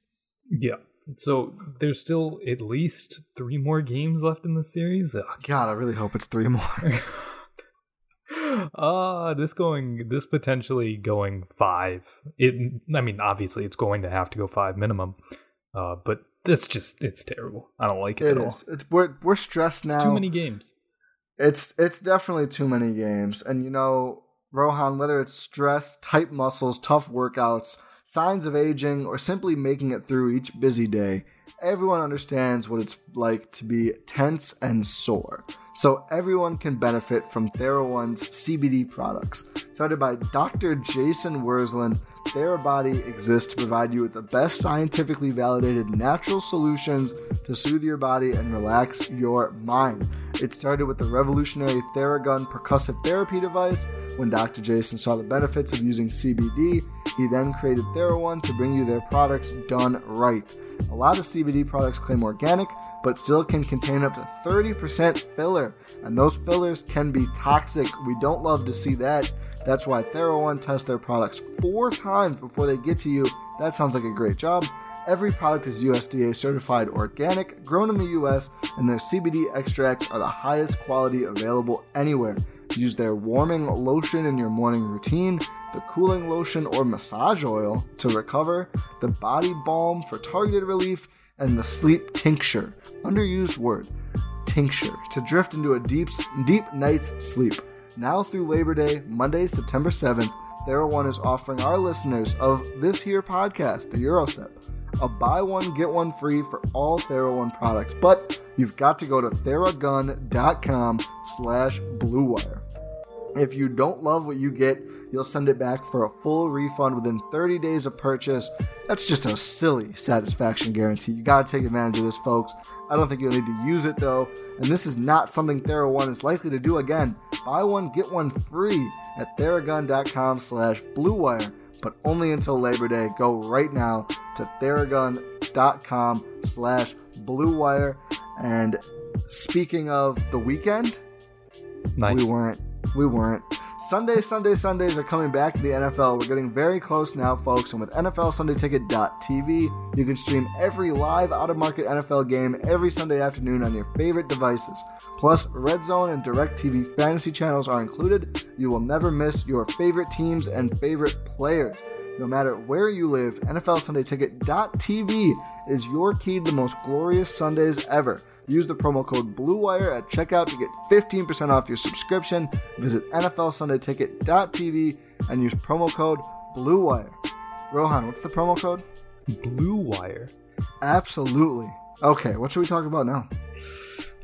Yeah. So there's still at least three more games left in the series. Ugh. God, I really hope it's three more. Uh, this going, this potentially going five. It, I mean, obviously it's going to have to go five minimum. Uh, but it's just, it's terrible. I don't like it, it at is. all. It's, we're, we're stressed now. It's too many games. It's, it's definitely too many games. And you know, Rohan, whether it's stress, tight muscles, tough workouts, signs of aging, or simply making it through each busy day, everyone understands what it's like to be tense and sore. So everyone can benefit from TheraOne's C B D products. Started by Doctor Jason Wersland, TheraBody exists to provide you with the best scientifically validated natural solutions to soothe your body and relax your mind. It started with the revolutionary TheraGun percussive therapy device. When Doctor Jason saw the benefits of using C B D, he then created TheraOne to bring you their products done right. A lot of C B D products claim organic, but still can contain up to thirty percent filler, and those fillers can be toxic. We don't love to see that. That's why TheraOne tests their products four times before they get to you. That sounds like a great job. Every product is U S D A certified organic, grown in the U S, and their C B D extracts are the highest quality available anywhere. Use their warming lotion in your morning routine, the cooling lotion or massage oil to recover, the body balm for targeted relief, and the sleep tincture, underused word, tincture, to drift into a deep, deep night's sleep. Now through Labor Day, Monday, September seventh, TheraOne is offering our listeners of this here podcast, the Eurostep, a buy one, get one free for all TheraOne products. But you've got to go to theragun.com slash Blue Wire. If you don't love what you get, you'll send it back for a full refund within thirty days of purchase. That's just a silly satisfaction guarantee. You got to take advantage of this, folks. I don't think you'll need to use it, though. And this is not something TheraOne is likely to do again. Buy one, get one free at theragun.com slash Blue Wire. But only until Labor Day. Go right now to theragun.com slash Blue Wire. And speaking of the weekend, nice. we weren't, we weren't. Sunday, Sunday, Sundays are coming back to the N F L. We're getting very close now, folks. And with N F L Sunday Ticket dot T V, you can stream every live out-of-market N F L game every Sunday afternoon on your favorite devices. Plus, Red Zone and DirecTV fantasy channels are included. You will never miss your favorite teams and favorite players. No matter where you live, N F L Sunday Ticket dot T V is your key to the most glorious Sundays ever. Use the promo code BLUEWIRE at checkout to get fifteen percent off your subscription. Visit N F L Sunday Ticket dot T V and use promo code BLUEWIRE. Rohan, what's the promo code? BLUEWIRE. Absolutely. Okay, what should we talk about now?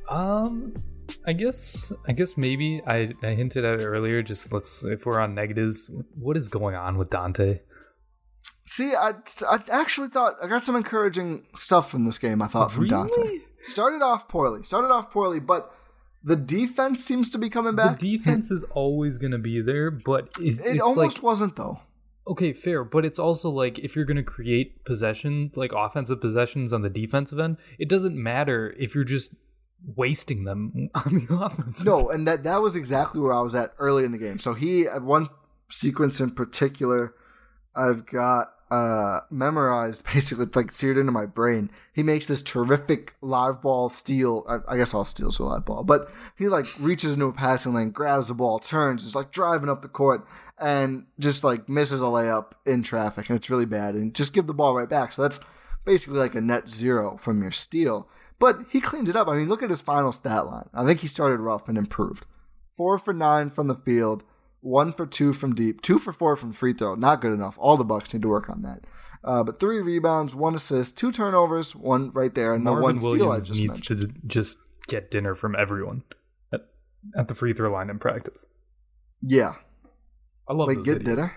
Um, I guess, I guess maybe I, I hinted at it earlier. Just let's, if we're on negatives, what is going on with Dante? See, I, I actually thought I got some encouraging stuff from this game. I thought from really? Dante. Started off poorly. Started off poorly, but the defense seems to be coming back. The defense is always going to be there, but it's, it it's almost like, wasn't though. Okay, fair, but it's also like if you're going to create possession, like offensive possessions on the defensive end, it doesn't matter if you're just wasting them on the offense. No, and that that was exactly where I was at early in the game. So he at one sequence in particular, I've got. Uh, memorized, basically, like seared into my brain. He makes this terrific live ball steal. I, I guess all steals are live ball, but he like reaches into a passing lane, grabs the ball, turns, is like driving up the court, and just like misses a layup in traffic, and it's really bad. And just give the ball right back. So that's basically like a net zero from your steal. But he cleans it up. I mean, look at his final stat line. I think he started rough and improved. Four for nine from the field. One for two from deep, two for four from free throw. Not good enough. All the Bucks need to work on that. Uh, but three rebounds, one assist, two turnovers, one right there, and the one steal I just mentioned. Marvin Williams needs to just get dinner from everyone at, at the free throw line in practice. Yeah, I love. Wait, those get videos. Dinner?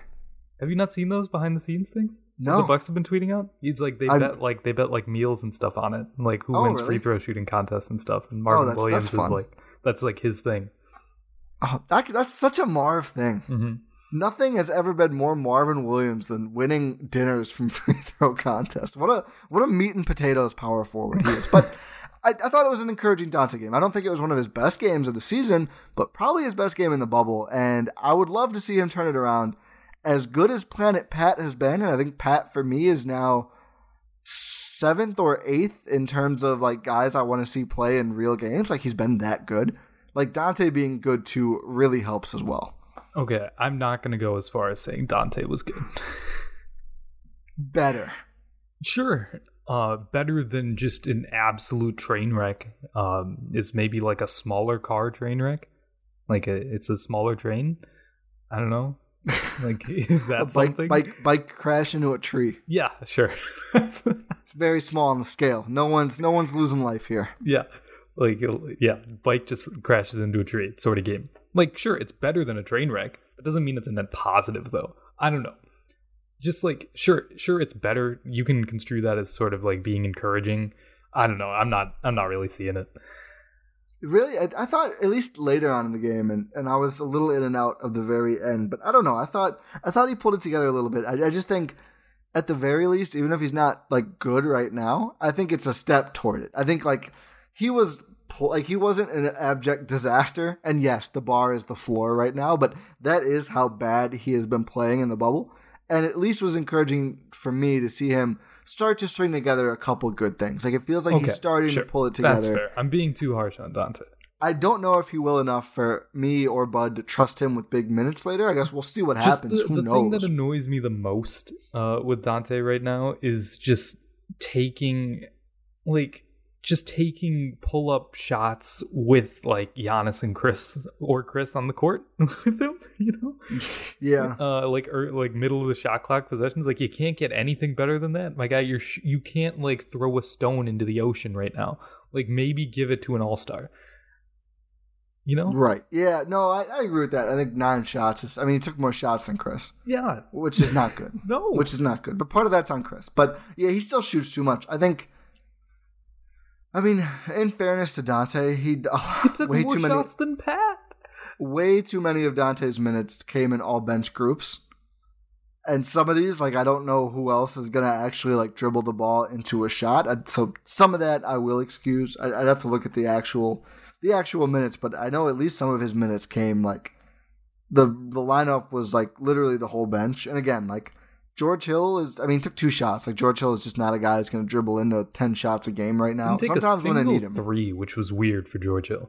Have you not seen those behind the scenes things? No, the Bucks have been tweeting out. It's like they I'm, bet like they bet like meals and stuff on it, like who oh, wins really? free throw shooting contests and stuff. And Marvin oh, that's, Williams that's is like that's like his thing. Oh, that, that's such a Marv thing. Mm-hmm. Nothing has ever been more Marvin Williams than winning dinners from free throw contests. What a what a meat and potatoes power forward he is. But I, I thought it was an encouraging Dante game. I don't think it was one of his best games of the season, but probably his best game in the bubble. And I would love to see him turn it around. As good as Planet Pat has been, and I think Pat for me is now seventh or eighth in terms of like guys I want to see play in real games. Like he's been that good. Like Dante being good too really helps as well. Okay, I'm not going to go as far as saying Dante was good. Better. Sure. Uh, better than just an absolute train wreck. Um, it's maybe like a smaller car train wreck. Like a, it's a smaller train. I don't know. Like, is that bike, something? Bike, bike crash into a tree. Yeah, sure. It's very small on the scale. No one's, no one's losing life here. Yeah. Like, yeah, bike just crashes into a tree sort of game. Like, sure, it's better than a train wreck. It doesn't mean it's a net positive, though. I don't know. Just like, sure, sure, it's better. You can construe that as sort of like being encouraging. I don't know. I'm not. I'm not really seeing it. Really, I, I thought at least later on in the game, and, and I was a little in and out of the very end. But I don't know. I thought. I thought he pulled it together a little bit. I, I just think, at the very least, even if he's not like good right now, I think it's a step toward it. I think like he was. Like he wasn't an abject disaster, and yes, the bar is the floor right now, but that is how bad he has been playing in the bubble, and at least was encouraging for me to see him start to string together a couple good things. Like it feels like okay, he's starting sure. to pull it together. That's fair. I'm being too harsh on Dante. I don't know if he will enough for me or Bud to trust him with big minutes later. I guess we'll see what just happens. The, Who the knows? The thing that annoys me the most uh, with Dante right now is just taking like. just taking pull-up shots with like Giannis and Chris or Chris on the court with him, you know? Yeah. Uh, like or, like middle of the shot clock possessions. Like you can't get anything better than that. My guy, you're sh- you can't like throw a stone into the ocean right now. Like maybe give it to an all-star, you know? Right. Yeah. No, I, I agree with that. I think nine shots is, I mean, he took more shots than Chris. Yeah. Which is not good. No. Which is not good. But part of that's on Chris. But yeah, he still shoots too much. I think... I mean, in fairness to Dante, he, uh, he took way more too many, shots than Pat. Way too many of Dante's minutes came in all bench groups. And some of these, like, I don't know who else is going to actually, like, dribble the ball into a shot. I, so some of that I will excuse. I, I'd have to look at the actual the actual minutes, but I know at least some of his minutes came, like, the, the lineup was, like, literally the whole bench. And again, like, George Hill is, I mean, took two shots. Like, George Hill is just not a guy who's going to dribble into ten shots a game right now. Didn't take Sometimes a when they need him. three, which was weird for George Hill.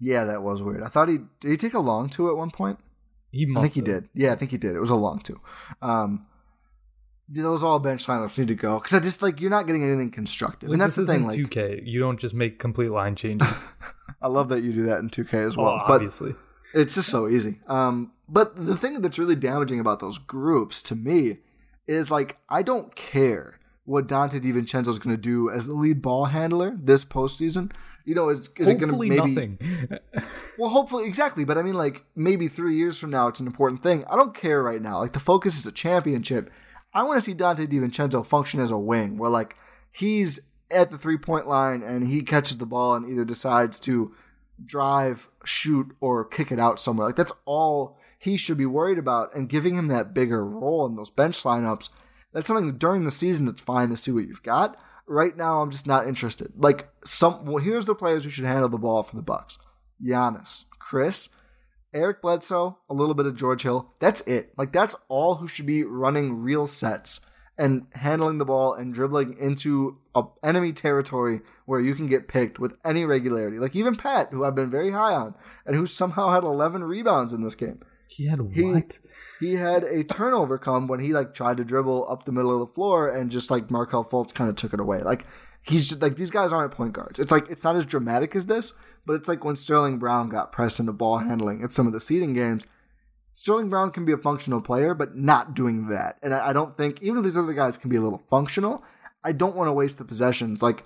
Yeah, that was weird. I thought he, did he take a long two at one point? He must I think have. he did. Yeah, I think he did. It was a long two. Um, those all bench lineups need to go. Because I just, like, you're not getting anything constructive. Like, and that's the thing. Like, two K. You don't just make complete line changes. I love that you do that in two K as well. well obviously. But it's just so easy. Um, But the thing that's really damaging about those groups to me is like I don't care what Dante DiVincenzo is going to do as the lead ball handler this postseason. You know, is is hopefully it going to maybe? Nothing. Well, hopefully, exactly. But I mean, like maybe three years from now, it's an important thing. I don't care right now. Like the focus is a championship. I want to see Dante DiVincenzo function as a wing, where like he's at the three-point line and he catches the ball and either decides to drive, shoot, or kick it out somewhere. Like that's all he should be worried about, and giving him that bigger role in those bench lineups, that's something during the season that's fine to see what you've got. Right now, I'm just not interested. Like, some well, here's the players who should handle the ball for the Bucks: Giannis, Chris, Eric Bledsoe, a little bit of George Hill. That's it. Like, that's all who should be running real sets and handling the ball and dribbling into a enemy territory where you can get picked with any regularity. Like, even Pat, who I've been very high on, and who somehow had eleven rebounds in this game. He had what? He, he had a turnover come when he like tried to dribble up the middle of the floor and just like Markel Fultz kind of took it away. Like he's just, like these guys aren't point guards. It's like it's not as dramatic as this, but it's like when Sterling Brown got pressed into ball handling at some of the seeding games. Sterling Brown can be a functional player, but not doing that. And I, I don't think even if these other guys can be a little functional, I don't want to waste the possessions. Like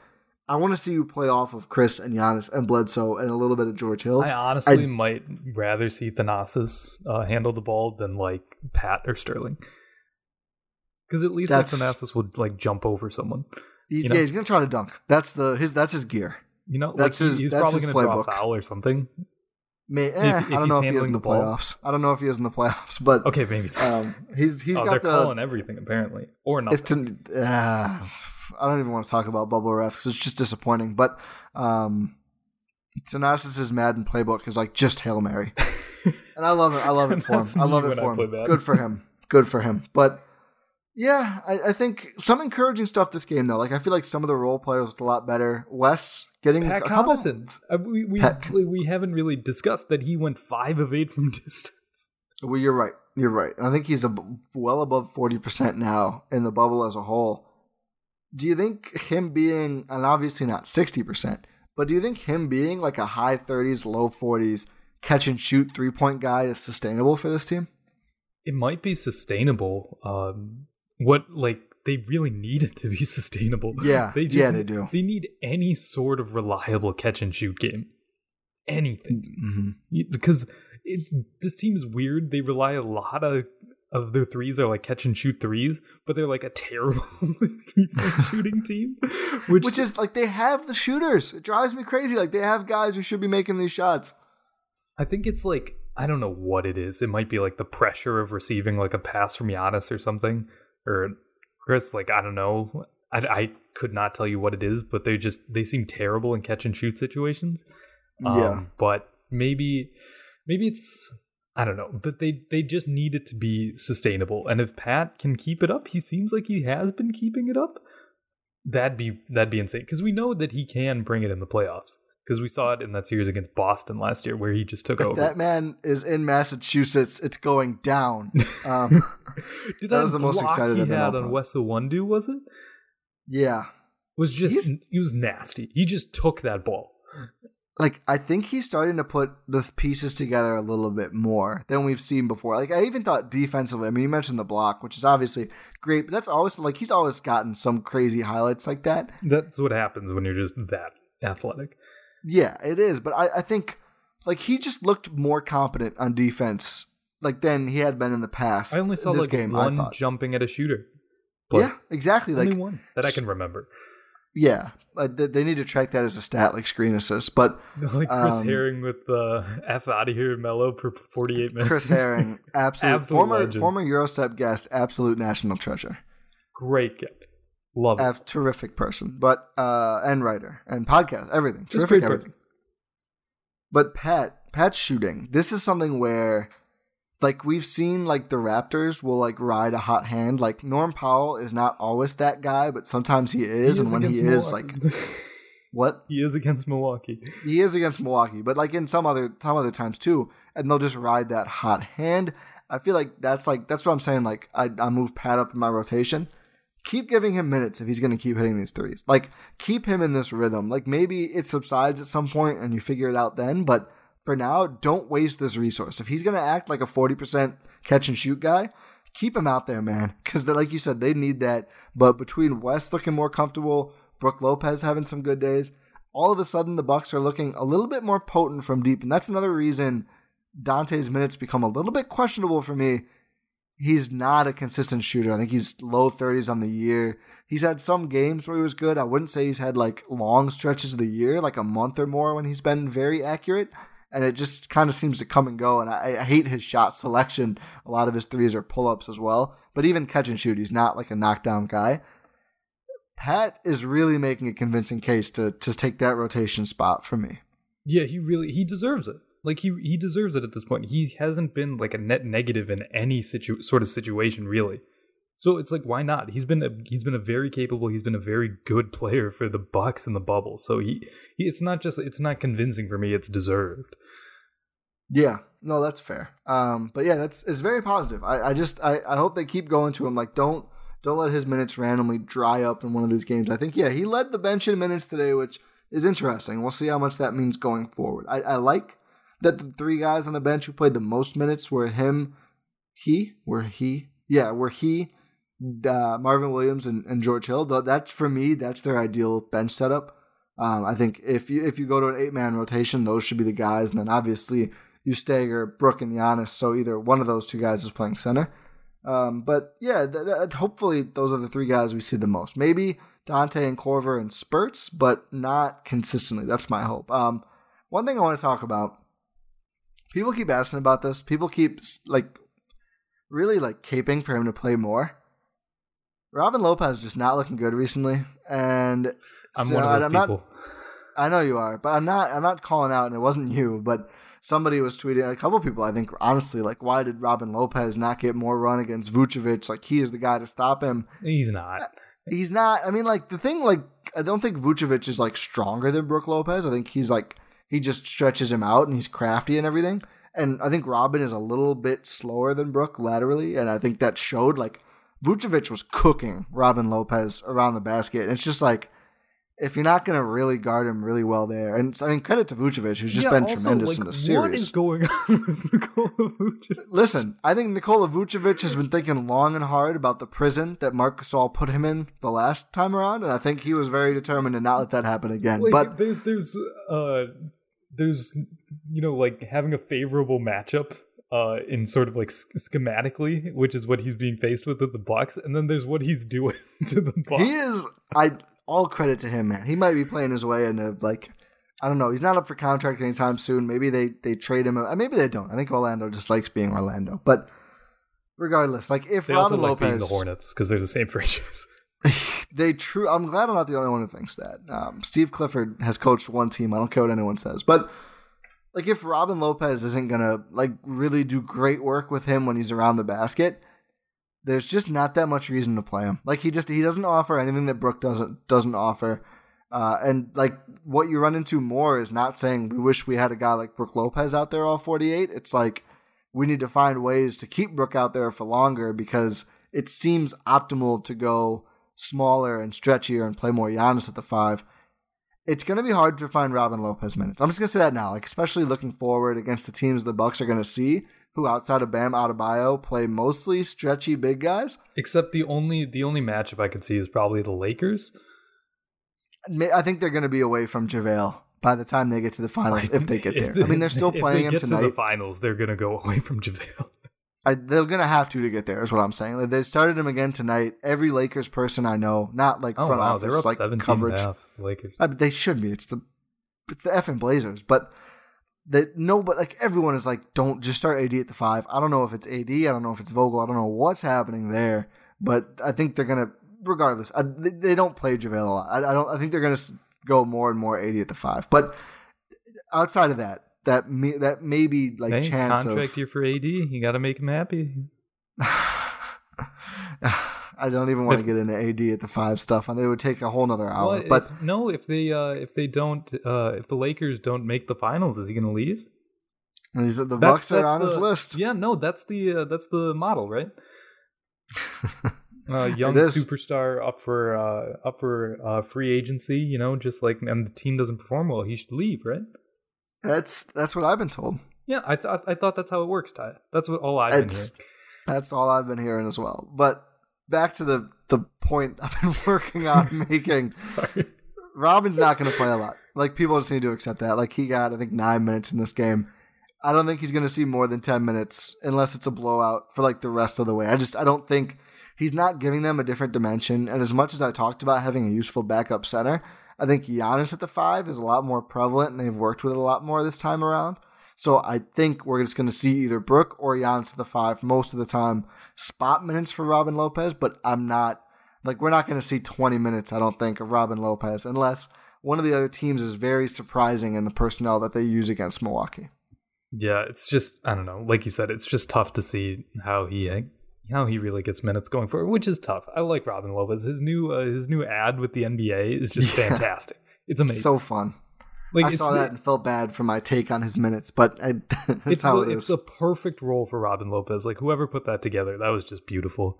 I want to see you play off of Chris and Giannis and Bledsoe and a little bit of George Hill. I honestly I, might rather see Thanasis uh, handle the ball than like Pat or Sterling, because at least like Thanasis would like jump over someone. He's, yeah, know? he's gonna try to dunk. That's the his. That's his gear. You know, that's like, his. He's that's probably his gonna playbook. Draw a foul or something. May, eh, if, if I don't know if he is in the, the playoffs. I don't know if he is in the playoffs, but okay, maybe um, he's he's oh, got they're the, calling everything apparently or nothing. If to, uh, I don't even want to talk about bubble refs. It's just disappointing. But um, Tanasis' Madden playbook is like just Hail Mary, and I love it. I love it for him. I love it for him. Good for him. Good for him. But yeah, I, I think some encouraging stuff this game though. Like I feel like some of the role players looked a lot better. Wes. Getting Pat Connaughton. We we, we haven't really discussed that he went five of eight from distance. Well, you're right. You're right. And I think he's a, well above forty percent now in the bubble as a whole. Do you think him being, and obviously not sixty percent, but do you think him being like a high thirties, low forties, catch and shoot three-point guy is sustainable for this team? It might be sustainable. Um, what, like, They really need it to be sustainable. Yeah, they just, yeah, they do. They need any sort of reliable catch and shoot game, anything, mm-hmm. because it, this team is weird. They rely a lot of of their threes are like catch and shoot threes, but they're like a terrible shooting team, which, which is like they have the shooters. It drives me crazy. Like they have guys who should be making these shots. I think it's like I don't know what it is. It might be like the pressure of receiving like a pass from Giannis or something, or. Chris, like, I don't know. I, I could not tell you what it is, but they just, they seem terrible in catch and shoot situations. Um, yeah. But maybe, maybe it's, I don't know, but they, they just need it to be sustainable. And if Pat can keep it up, he seems like he has been keeping it up. That'd be, that'd be insane. Cause we know that he can bring it in the playoffs. Because we saw it in that series against Boston last year where he just took if over. That man is in Massachusetts. It's going down. Um, Dude, that, that was the most excited he I've had on Wes Matthews, was it? Yeah. Was just He's, he was nasty. He just took that ball. Like, I think he's starting to put these pieces together a little bit more than we've seen before. Like, I even thought defensively, I mean, you mentioned the block, which is obviously great, but that's always like, he's always gotten some crazy highlights like that. That's what happens when you're just that athletic. Yeah, it is. But I, I think like he just looked more competent on defense like than he had been in the past. I only saw this like game, one jumping at a shooter. Yeah, exactly. Only like one that I can remember. Yeah, they need to track that as a stat, like screen assist. But like Chris um, Herring with the uh, F out of here, Mello for forty-eight minutes. Chris Herring, absolute, absolute former legend. former Eurostep guest, absolute national treasure. Great guy. Love a it. Terrific person, but uh, and writer and podcast, everything, just terrific everything. Perfect. But Pat, Pat's shooting. This is something where, like we've seen, like the Raptors will like ride a hot hand. Like Norm Powell is not always that guy, but sometimes he is, he and is when he is, Milwaukee. Like what he is against Milwaukee, he is against Milwaukee. But like in some other some other times too, and they'll just ride that hot hand. I feel like that's like that's what I'm saying. Like I I move Pat up in my rotation. Keep giving him minutes if he's going to keep hitting these threes. Like, keep him in this rhythm. Like, maybe it subsides at some point and you figure it out then. But for now, don't waste this resource. If he's going to act like a forty percent catch and shoot guy, keep him out there, man. Because, like you said, they need that. But between Wes looking more comfortable, Brook Lopez having some good days, all of a sudden the Bucks are looking a little bit more potent from deep. And that's another reason Dante's minutes become a little bit questionable for me. He's not a consistent shooter. I think he's low thirties on the year. He's had some games where he was good. I wouldn't say he's had like long stretches of the year, like a month or more when he's been very accurate. And it just kind of seems to come and go. And I, I hate his shot selection. A lot of his threes are pull-ups as well. But even catch and shoot, he's not like a knockdown guy. Pat is really making a convincing case to to take that rotation spot for me. Yeah, he really, he deserves it. Like, he, he deserves it at this point. He hasn't been, like, a net negative in any situ- sort of situation, really. So it's like, why not? He's been a, he's been a very capable, he's been a very good player for the Bucks in the bubble. So he, he it's not just, it's not convincing for me. It's deserved. Yeah. No, that's fair. Um, but, yeah, that's it's very positive. I, I just, I, I hope they keep going to him. Like, don't don't let his minutes randomly dry up in one of these games. I think, yeah, he led the bench in minutes today, which is interesting. We'll see how much that means going forward. I, I like... that the three guys on the bench who played the most minutes were him, he, were he, yeah, were he, uh, Marvin Williams, and, and George Hill. Though that's for me, that's their ideal bench setup. Um, I think if you if you go to an eight man rotation, those should be the guys, and then obviously you stagger Brook and Giannis, so either one of those two guys is playing center. Um, but yeah, th- th- hopefully those are the three guys we see the most. Maybe Dante and Korver in spurts, but not consistently. That's my hope. Um, one thing I want to talk about. people keep asking about this. People keep like really like caping for him to play more. Robin Lopez is just not looking good recently, and I'm so, one of those I'm people. Not, I know you are, but I'm not. I'm not calling out, and it wasn't you, but somebody was tweeting. A couple people, I think, honestly, like, why did Robin Lopez not get more run against Vucevic? Like, he is the guy to stop him. He's not. He's not. I mean, like, the thing, like, I don't think Vucevic is like stronger than Brook Lopez. I think he's like he just stretches him out, and he's crafty and everything. And I think Robin is a little bit slower than Brook laterally, and I think that showed. Like, Vucevic was cooking Robin Lopez around the basket. And it's just like, if you're not going to really guard him really well there. And I mean, credit to Vucevic, who's just yeah, been also, tremendous like, in the series. What is going on with Nikola Vucevic? Listen, I think Nikola Vucevic has been thinking long and hard about the prison that Marc Gasol put him in the last time around. And I think he was very determined to not let that happen again. Like, but there's, there's, uh, there's, you know, like having a favorable matchup. Uh, in sort of like schematically, which is what he's being faced with at the Bucks, and then there's what he's doing to the Bucks. He is, I all credit to him, man. He might be playing his way into like, I don't know. He's not up for contract anytime soon. Maybe they they trade him. Maybe they don't. I think Orlando just likes being Orlando. But regardless, like if they Robin also like Lopez, being the Hornets because they're the same franchise. They true. I'm glad I'm not the only one who thinks that. Um, Steve Clifford has coached one team. I don't care what anyone says, but. Like, if Robin Lopez isn't going to, like, really do great work with him when he's around the basket, there's just not that much reason to play him. Like, he just, he doesn't offer anything that Brook doesn't doesn't offer. Uh, and, like, what you run into more is not saying, we wish we had a guy like Brook Lopez out there all forty-eight. It's like, we need to find ways to keep Brook out there for longer because it seems optimal to go smaller and stretchier and play more Giannis at the five. It's going to be hard to find Robin Lopez minutes. I'm just going to say that now, like especially looking forward against the teams the Bucks are going to see, who outside of Bam Adebayo play mostly stretchy big guys. Except the only the only matchup I could see is probably the Lakers. I think they're going to be away from JaVale by the time they get to the finals, like, if they get if there. They, I mean, they're still playing him tonight. If they get to the finals, they're going to go away from JaVale. I, they're going to have to to get there is what I'm saying. Like, they started him again tonight. Every Lakers person I know, not like oh, front wow, office, like coverage. Lakers. I mean, they should be. It's the it's the effing Blazers. But that no, but like everyone is like, don't just start A D at the five. I don't know if it's A D. I don't know if it's Vogel. I don't know what's happening there. But I think they're going to, regardless, I, they, they don't play JaVale a lot. I, I, don't, I think they're going to go more and more A D at the five. But outside of that, That may, that may be like hey, chance contract of, year for A D. You got to make him happy. I don't even want to get into A D at the five stuff, and they would take a whole nother hour. Well, but if, no, if they uh, if they don't uh, if the Lakers don't make the finals, is he going to leave? These are the that's, Bucks that's are on the, his list. Yeah, no, that's the uh, that's the model, right? uh, young superstar up for uh, up for uh, free agency, you know, just like and the team doesn't perform well, he should leave, right? That's that's what I've been told. Yeah, I thought I thought that's how it works, Ty. That's what all I've it's, been hearing. That's all I've been hearing as well. But back to the, the point I've been working on making. Sorry. Robin's not going to play a lot. Like people just need to accept that. Like he got I think nine minutes in this game. I don't think he's going to see more than ten minutes unless it's a blowout for like the rest of the way. I just I don't think he's not giving them a different dimension. And as much as I talked about having a useful backup center. I think Giannis at the five is a lot more prevalent, and they've worked with it a lot more this time around. So I think we're just going to see either Brook or Giannis at the five most of the time. Spot minutes for Robin Lopez, but I'm not like we're not going to see twenty minutes. I don't think of Robin Lopez unless one of the other teams is very surprising in the personnel that they use against Milwaukee. Yeah, it's just I don't know. Like you said, it's just tough to see how he. How he really gets minutes going forward, which is tough. I like Robin Lopez. His new uh, his new ad with the N B A is just yeah. fantastic. It's amazing. It's so fun. Like, I it's saw the, that and felt bad for my take on his minutes, but I, that's it's how the, it is. It's the perfect role for Robin Lopez. Like whoever put that together, that was just beautiful.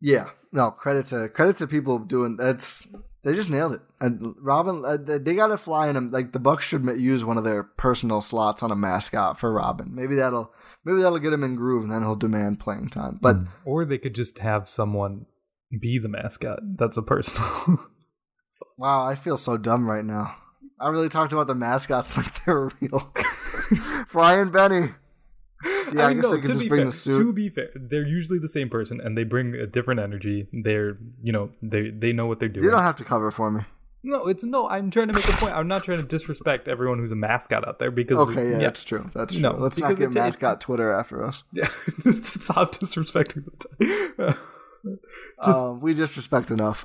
Yeah, no credit to credit to people doing that's they just nailed it. And Robin, uh, they got to fly in him. Like the Bucks should use one of their personal slots on a mascot for Robin. Maybe that'll. Maybe that'll get him in groove, and then he'll demand playing time. But or they could just have someone be the mascot. That's a personal. Wow, I feel so dumb right now. I really talked about the mascots like they were real. Flying Benny. Yeah, I, I guess know, they could just bring fair, the suit. To be fair, they're usually the same person, and they bring a different energy. They're, you know, they they know what they're doing. You don't have to cover for me. No, it's no. I'm trying to make a point. I'm not trying to disrespect everyone who's a mascot out there because okay, yeah, yeah. that's true. That's true. No, let's not get it, mascot it, Twitter after us. Yeah, stop disrespecting them. Just, um, we disrespect enough.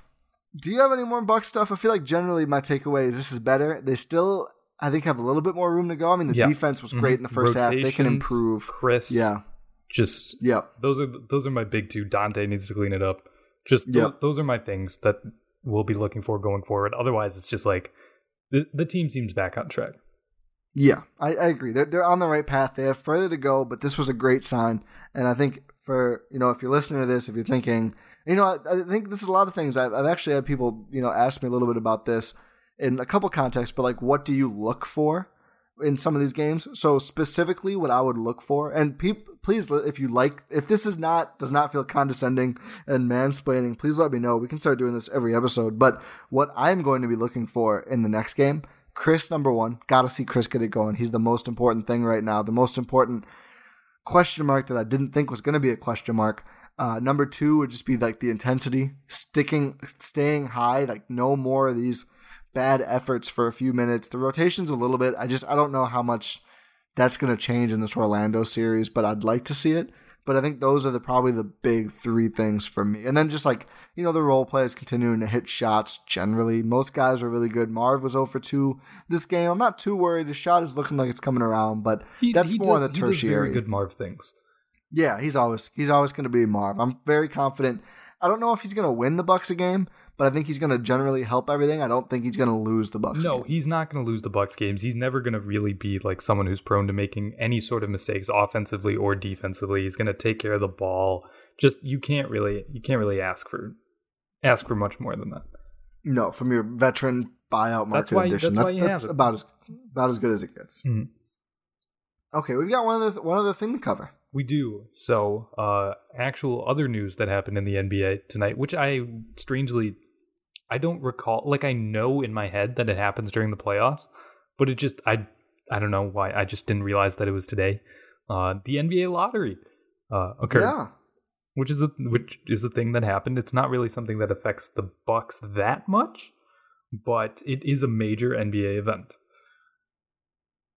Do you have any more Bucks stuff? I feel like generally my takeaway is this is better. They still, I think, have a little bit more room to go. I mean, the yeah. defense was great mm-hmm. in the first Rotations, half. They can improve. Chris, yeah, just yeah. Those are those are my big two. Dante needs to clean it up. Just th- yep. those are my things that we'll be looking for going forward. Otherwise, it's just like the, the team seems back on track. Yeah, I, I agree. They're, they're on the right path. They have further to go, but this was a great sign. And I think for, you know, if you're listening to this, if you're thinking, you know, I, I think this is a lot of things. I've, I've actually had people, you know, ask me a little bit about this in a couple contexts, but like, what do you look for in some of these games? So specifically what I would look for, and pe- please, if you like, if this is not, does not feel condescending and mansplaining, please let me know. We can start doing this every episode, but what I'm going to be looking for in the next game, Chris, number one, got to see Chris get it going. He's the most important thing right now. The most important question mark that I didn't think was going to be a question mark. Uh, number two would just be like the intensity, sticking, staying high, like no more of these bad efforts for a few minutes. The rotations a little bit. I just, I don't know how much that's going to change in this Orlando series, but I'd like to see it. But I think those are the probably the big three things for me. And then just like, you know, the role players continuing to hit shots generally. Most guys are really good. Marv was zero for two this game. I'm not too worried. His shot is looking like it's coming around, but he, that's he more does, the tertiary. He does very good Marv things. Yeah, he's always he's always going to be Marv. I'm very confident. I don't know if he's going to win the Bucks a game, but I think he's going to generally help everything. I don't think he's going to lose the Bucks. No, game. He's not going to lose the Bucks games. He's never going to really be like someone who's prone to making any sort of mistakes offensively or defensively. He's going to take care of the ball. Just you can't really you can't really ask for ask for much more than that. No, from your veteran buyout market that's why, edition. That's, that's, why that's, that's about as about as good as it gets. Mm-hmm. Okay, we've got one other one other thing to cover. We do. So, uh, actual other news that happened in the N B A tonight, which I strangely. I don't recall, like I know in my head that it happens during the playoffs, but it just, I I don't know why, I just didn't realize that it was today. Uh, the N B A lottery uh, occurred, yeah. which is a, which is a thing that happened. It's not really something that affects the Bucks that much, but it is a major N B A event.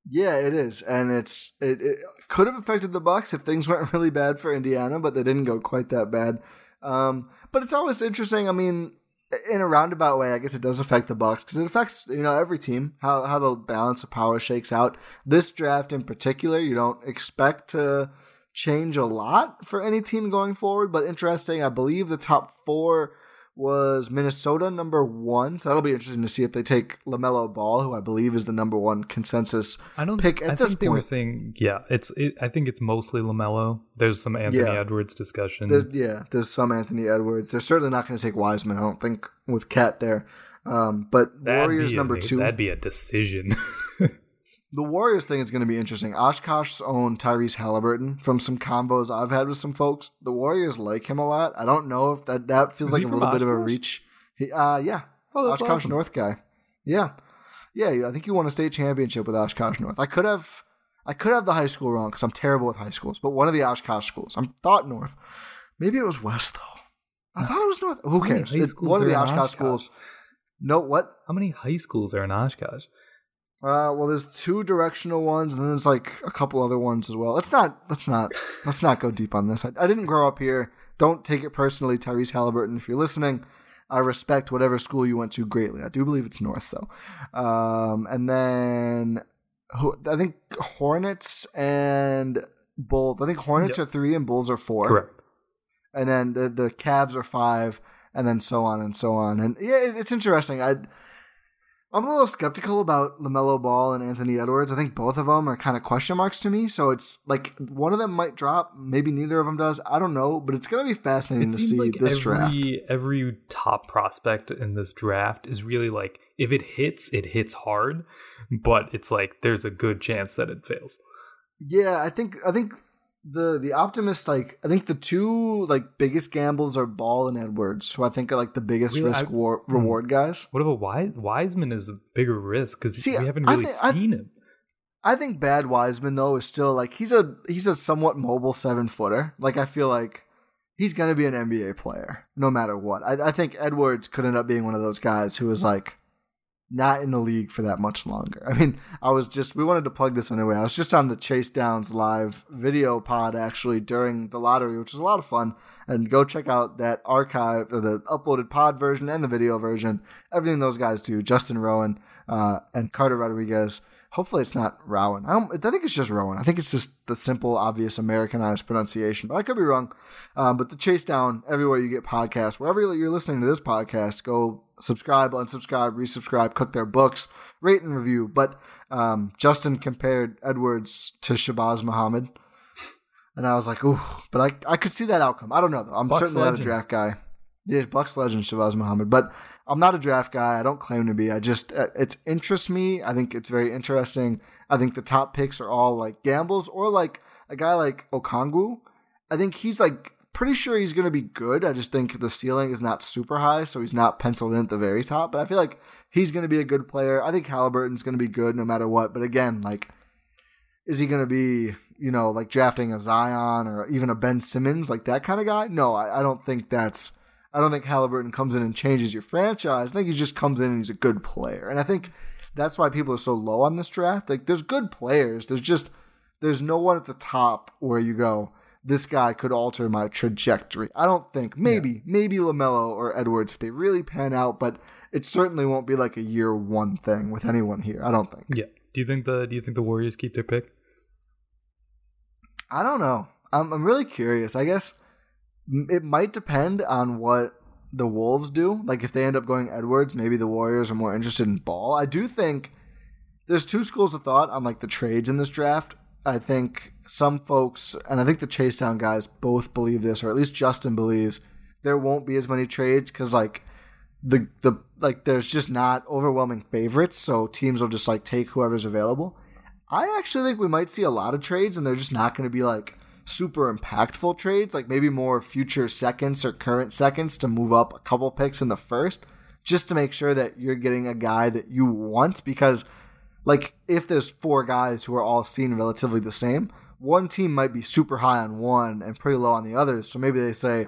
Yeah, it is, and it's it, it could have affected the Bucks if things went really bad for Indiana, but they didn't go quite that bad. Um, but it's always interesting, I mean... In a roundabout way, I guess it does affect the Bucks because it affects, you know, every team, how how the balance of power shakes out. This draft in particular, you don't expect to change a lot for any team going forward, but interesting. I believe the top four was Minnesota number one, so that'll be interesting to see if they take LaMelo Ball, who I believe is the number one consensus I don't, pick at I this think point. They were saying, yeah, it's. It, I think it's mostly LaMelo. There's some Anthony yeah. Edwards discussion. There's, yeah, there's some Anthony Edwards. They're certainly not going to take Wiseman, I don't think, with Cat there. Um, but that'd Warriors number a, two. That'd be a decision. The Warriors thing is going to be interesting. Oshkosh's own Tyrese Halliburton, from some combos I've had with some folks, the Warriors like him a lot. I don't know if that, that feels is like a little Oshkosh? Bit of a reach. He, uh, yeah, oh, Oshkosh awesome. North guy. Yeah, yeah. I think you won a state championship with Oshkosh North. I could have, I could have the high school wrong because I'm terrible with high schools. But one of the Oshkosh schools, I thought North. Maybe it was West though. I thought it was North. Who cares? It's one of the Oshkosh, Oshkosh schools. No, what? How many high schools are in Oshkosh? Uh, well, there's two directional ones, and then there's like a couple other ones as well. Let's not, let's not, let's not go deep on this. I, I didn't grow up here. Don't take it personally, Tyrese Halliburton. If you're listening, I respect whatever school you went to greatly. I do believe it's North though. Um, and then I think Hornets and Bulls. I think Hornets yep. are three and Bulls are four. Correct. And then the the Cavs are five, and then so on and so on. And yeah, it, it's interesting. I. I'm a little skeptical about LaMelo Ball and Anthony Edwards. I think both of them are kind of question marks to me. So it's like one of them might drop. Maybe neither of them does. I don't know. But it's going to be fascinating it to see like this every, draft. Every top prospect in this draft is really like, if it hits, it hits hard. But it's like there's a good chance that it fails. Yeah, I think I think the the optimist, like I think the two like biggest gambles are Ball and Edwards, who I think are like the biggest really, risk I, war, reward guys. What about Wise, Wiseman is a bigger risk because we haven't really think, seen I, him. I think bad Wiseman though is still like he's a he's a somewhat mobile seven footer. Like I feel like he's gonna be an N B A player no matter what. I, I think Edwards could end up being one of those guys who is like not in the league for that much longer. I mean, I was just, we wanted to plug this anyway. I was just on the Chase Downs live video pod actually during the lottery, which was a lot of fun. And go check out that archive, or the uploaded pod version and the video version. Everything those guys do, Justin Rowan uh, and Carter Rodriguez. Hopefully it's not Rowan. I, don't, I think it's just Rowan. I think it's just the simple, obvious Americanized pronunciation, but I could be wrong. Um, but the Chase Down, everywhere you get podcasts, wherever you're listening to this podcast, go subscribe, unsubscribe, resubscribe, cook their books, rate and review. But um, Justin compared Edwards to Shabazz Muhammad, and I was like, ooh, but I I could see that outcome. I don't know, though. I'm Bucks certainly legend. Not a draft guy. Yeah, Bucks legend, Shabazz Muhammad, but I'm not a draft guy. I don't claim to be. I just, it interests me. I think it's very interesting. I think the top picks are all like gambles, or like a guy like Okongwu. I think he's like pretty sure he's going to be good. I just think the ceiling is not super high, so he's not penciled in at the very top. But I feel like he's going to be a good player. I think Halliburton's going to be good no matter what. But again, like, is he going to be, you know, like drafting a Zion or even a Ben Simmons, like that kind of guy? No, I, I don't think that's. I don't think Halliburton comes in and changes your franchise. I think he just comes in and he's a good player. And I think that's why people are so low on this draft. Like, there's good players. There's just, there's no one at the top where you go, this guy could alter my trajectory. I don't think, maybe, yeah. maybe LaMelo or Edwards if they really pan out, but it certainly won't be like a year one thing with anyone here. I don't think. Yeah. Do you think the, do you think the Warriors keep their pick? I don't know. I'm, I'm really curious. I guess it might depend on what the Wolves do. Like, if they end up going Edwards, maybe the Warriors are more interested in Ball. I do think there's two schools of thought on, like, the trades in this draft. I think some folks, and I think the Chase Down guys both believe this, or at least Justin believes, there won't be as many trades because, like, the the like there's just not overwhelming favorites, so teams will just, like, take whoever's available. I actually think we might see a lot of trades, and they're just not going to be, like, super impactful trades, like maybe more future seconds or current seconds to move up a couple picks in the first, just to make sure that you're getting a guy that you want. Because, like, if there's four guys who are all seen relatively the same, one team might be super high on one and pretty low on the others. So maybe they say,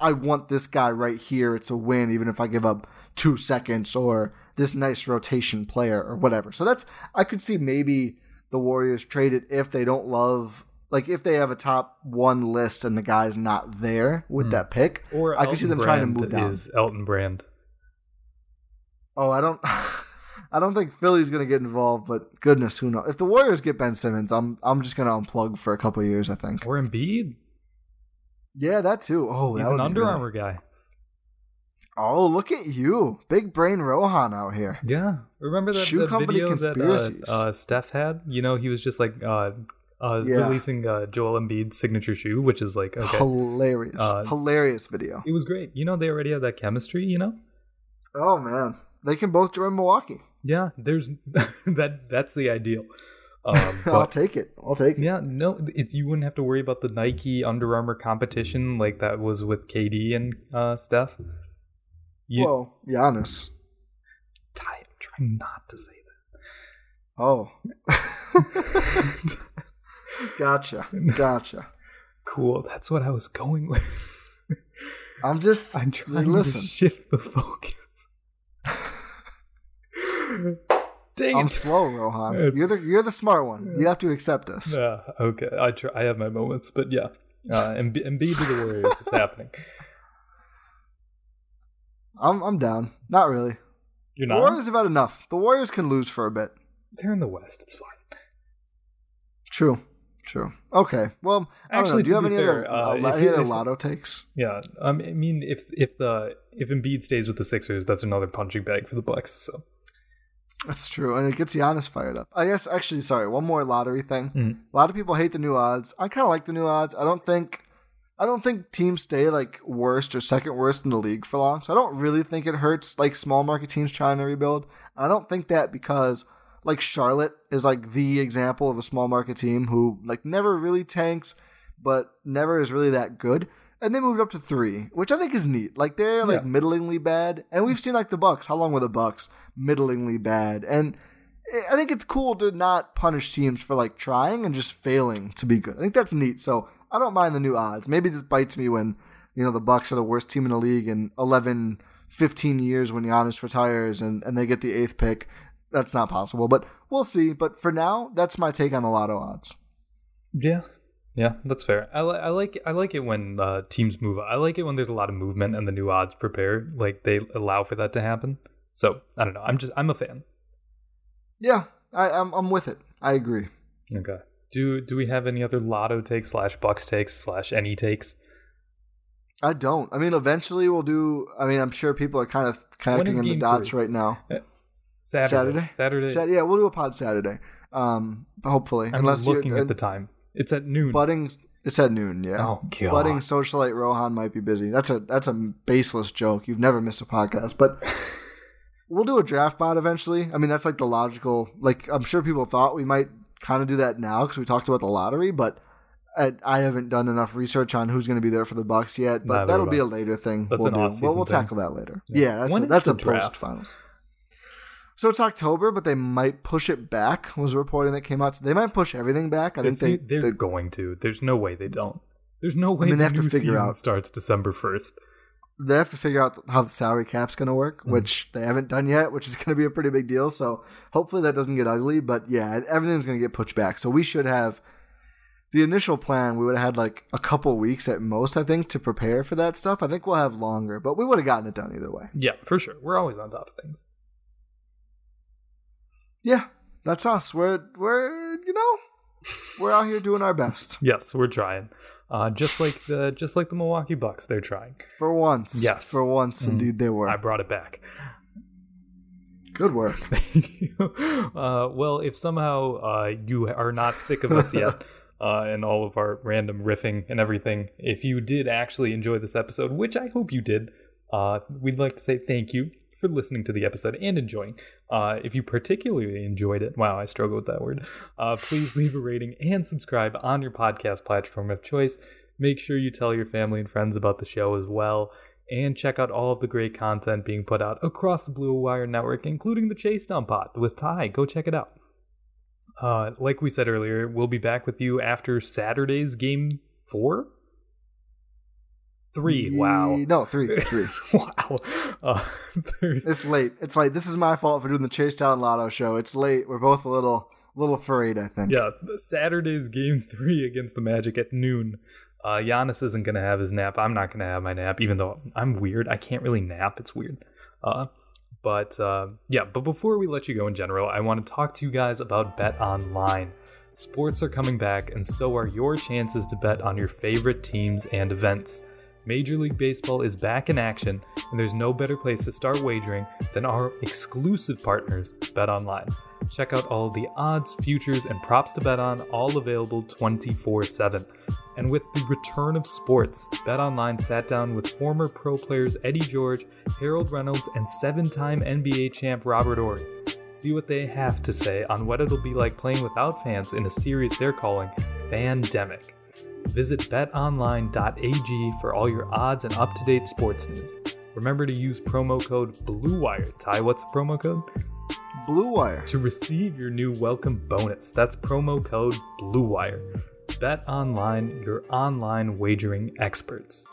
I want this guy right here. It's a win, even if I give up two seconds or this nice rotation player or whatever. So that's, I could see maybe the Warriors trade it if they don't love, like, if they have a top one list and the guy's not there with mm. that pick, or I Elton could see them Brand trying to move down. Is Elton Brand? Oh, I don't, I don't think Philly's going to get involved. But goodness, who knows? If the Warriors get Ben Simmons, I'm, I'm just going to unplug for a couple of years, I think. Or Embiid. Yeah, that too. Oh, he's that an Under Armour guy. Oh, look at you, big brain Rohan out here. Yeah, remember that shoe the company video conspiracies that uh, uh, Steph had? You know, he was just like. Uh, Uh, yeah. Releasing uh, Joel Embiid's signature shoe, which is like okay. hilarious, uh, hilarious video. It was great. You know, they already have that chemistry. You know, oh man, they can both join Milwaukee. Yeah, there's that. That's the ideal. Um, but, I'll take it. I'll take it. Yeah, no, it, you wouldn't have to worry about the Nike Under Armour competition like that was with K D and uh, Steph. You, Whoa, Giannis. Ty, I'm trying not to say that. Oh. Gotcha. Gotcha. Cool. That's what I was going with. I'm just I'm trying listen. to shift the focus. Dang it. I'm slow, Rohan. It's, you're the you're the smart one. Yeah. You have to accept this. Uh, okay. I try, I have my moments, but yeah. Uh and Embiid to the Warriors, it's happening. I'm I'm down. Not really. You're not. The Warriors have had enough. The Warriors can lose for a bit. They're in the West. It's fine. True, true. Okay. Well, actually, do you have any fair, other, uh, uh, any other if, lotto takes? Yeah, um, I mean, if if the if Embiid stays with the Sixers, that's another punching bag for the Bucks. So that's true, and it gets Giannis fired up. I guess. Actually, sorry, one more lottery thing. Mm. A lot of people hate the new odds. I kind of like the new odds. I don't think, I don't think teams stay like worst or second worst in the league for long. So I don't really think it hurts like small market teams trying to rebuild. I don't think that because. Like Charlotte is like the example of a small market team who like never really tanks, but never is really that good. And they moved up to three, which I think is neat. Like they're like yeah. middlingly bad. And we've seen like the Bucks. How long were the Bucks middlingly bad? And I think it's cool to not punish teams for like trying and just failing to be good. I think that's neat. So I don't mind the new odds. Maybe this bites me when, you know, the Bucks are the worst team in the league and eleven fifteen years when Giannis retires and, and they get the eighth pick. That's not possible, but we'll see. But for now, that's my take on the lotto odds. Yeah. Yeah, that's fair. I, li- I like I like it when uh, teams move. I like it when there's a lot of movement and the new odds prepare. Like they allow for that to happen. So I don't know. I'm just I'm a fan. Yeah, I, I'm I'm with it. I agree. Okay. Do do we have any other lotto takes slash Bucks takes slash any takes? I don't. I mean, eventually we'll do. I mean, I'm sure people are kind of connecting in the dots three? right now. Saturday. Saturday. Saturday. Saturday. Yeah, we'll do a pod Saturday. Um, hopefully, I'm unless looking you're, at uh, the time. It's at noon. Budding, it's at noon, yeah. Oh, God. Budding socialite Rohan might be busy. That's a that's a baseless joke. You've never missed a podcast. But we'll do a draft pod eventually. I mean, that's like the logical – like I'm sure people thought we might kind of do that now because we talked about the lottery, but I, I haven't done enough research on who's going to be there for the Bucks yet. But Neither that'll be a later thing. That's we'll an off-season We'll, we'll thing. tackle that later. Yeah, yeah that's when a, that's a post-finals. So it's October, but they might push it back, was a reporting that came out. So they might push everything back. I think they, they're, they're going to. There's no way they don't. There's no way I mean, the they have new to figure season out. starts December first. They have to figure out how the salary cap's going to work, mm-hmm. which they haven't done yet, which is going to be a pretty big deal. So hopefully that doesn't get ugly. But, yeah, everything's going to get pushed back. So we should have the initial plan. We would have had like a couple weeks at most, I think, to prepare for that stuff. I think we'll have longer. But we would have gotten it done either way. Yeah, for sure. We're always on top of things. Yeah, that's us. We're, we're you know, we're out here doing our best. Yes, we're trying. Uh, just like the just like the Milwaukee Bucks, they're trying. For once. Yes. For once, mm. indeed, they were. I brought it back. Good work. Thank you. Uh, well, if somehow uh, you are not sick of us yet uh, and all of our random riffing and everything, if you did actually enjoy this episode, which I hope you did, uh, we'd like to say thank you for listening to the episode and enjoying. Uh, if you particularly enjoyed it, wow, I struggle with that word, uh, please leave a rating and subscribe on your podcast platform of choice. Make sure you tell your family and friends about the show as well, and check out all of the great content being put out across the Blue Wire Network, including the Chase Down pod with Ty. Go check it out. Uh, like we said earlier, we'll be back with you after Saturday's game four? Three. Wow. No, three. Three. Wow. Uh, it's late. It's late. This is my fault for doing the Chase Down Lotto show. It's late. We're both a little, little afraid, I think. Yeah. Saturday's game three against the Magic at noon. Uh, Giannis isn't going to have his nap. I'm not going to have my nap, even though I'm weird. I can't really nap. It's weird. Uh, but uh, yeah, but before we let you go in general, I want to talk to you guys about Bet Online. Sports are coming back, and so are your chances to bet on your favorite teams and events. Major League Baseball is back in action, and there's no better place to start wagering than our exclusive partners, BetOnline. Check out all the odds, futures, and props to bet on, all available twenty-four seven. And with the return of sports, BetOnline sat down with former pro players Eddie George, Harold Reynolds, and seven-time N B A champ Robert Ory. See what they have to say on what it'll be like playing without fans in a series they're calling Fandemic. Visit bet online dot a g for all your odds and up-to-date sports news. Remember to use promo code BLUEWIRE. Ty, what's the promo code? BLUEWIRE. To receive your new welcome bonus. That's promo code BLUEWIRE. BetOnline, your online wagering experts.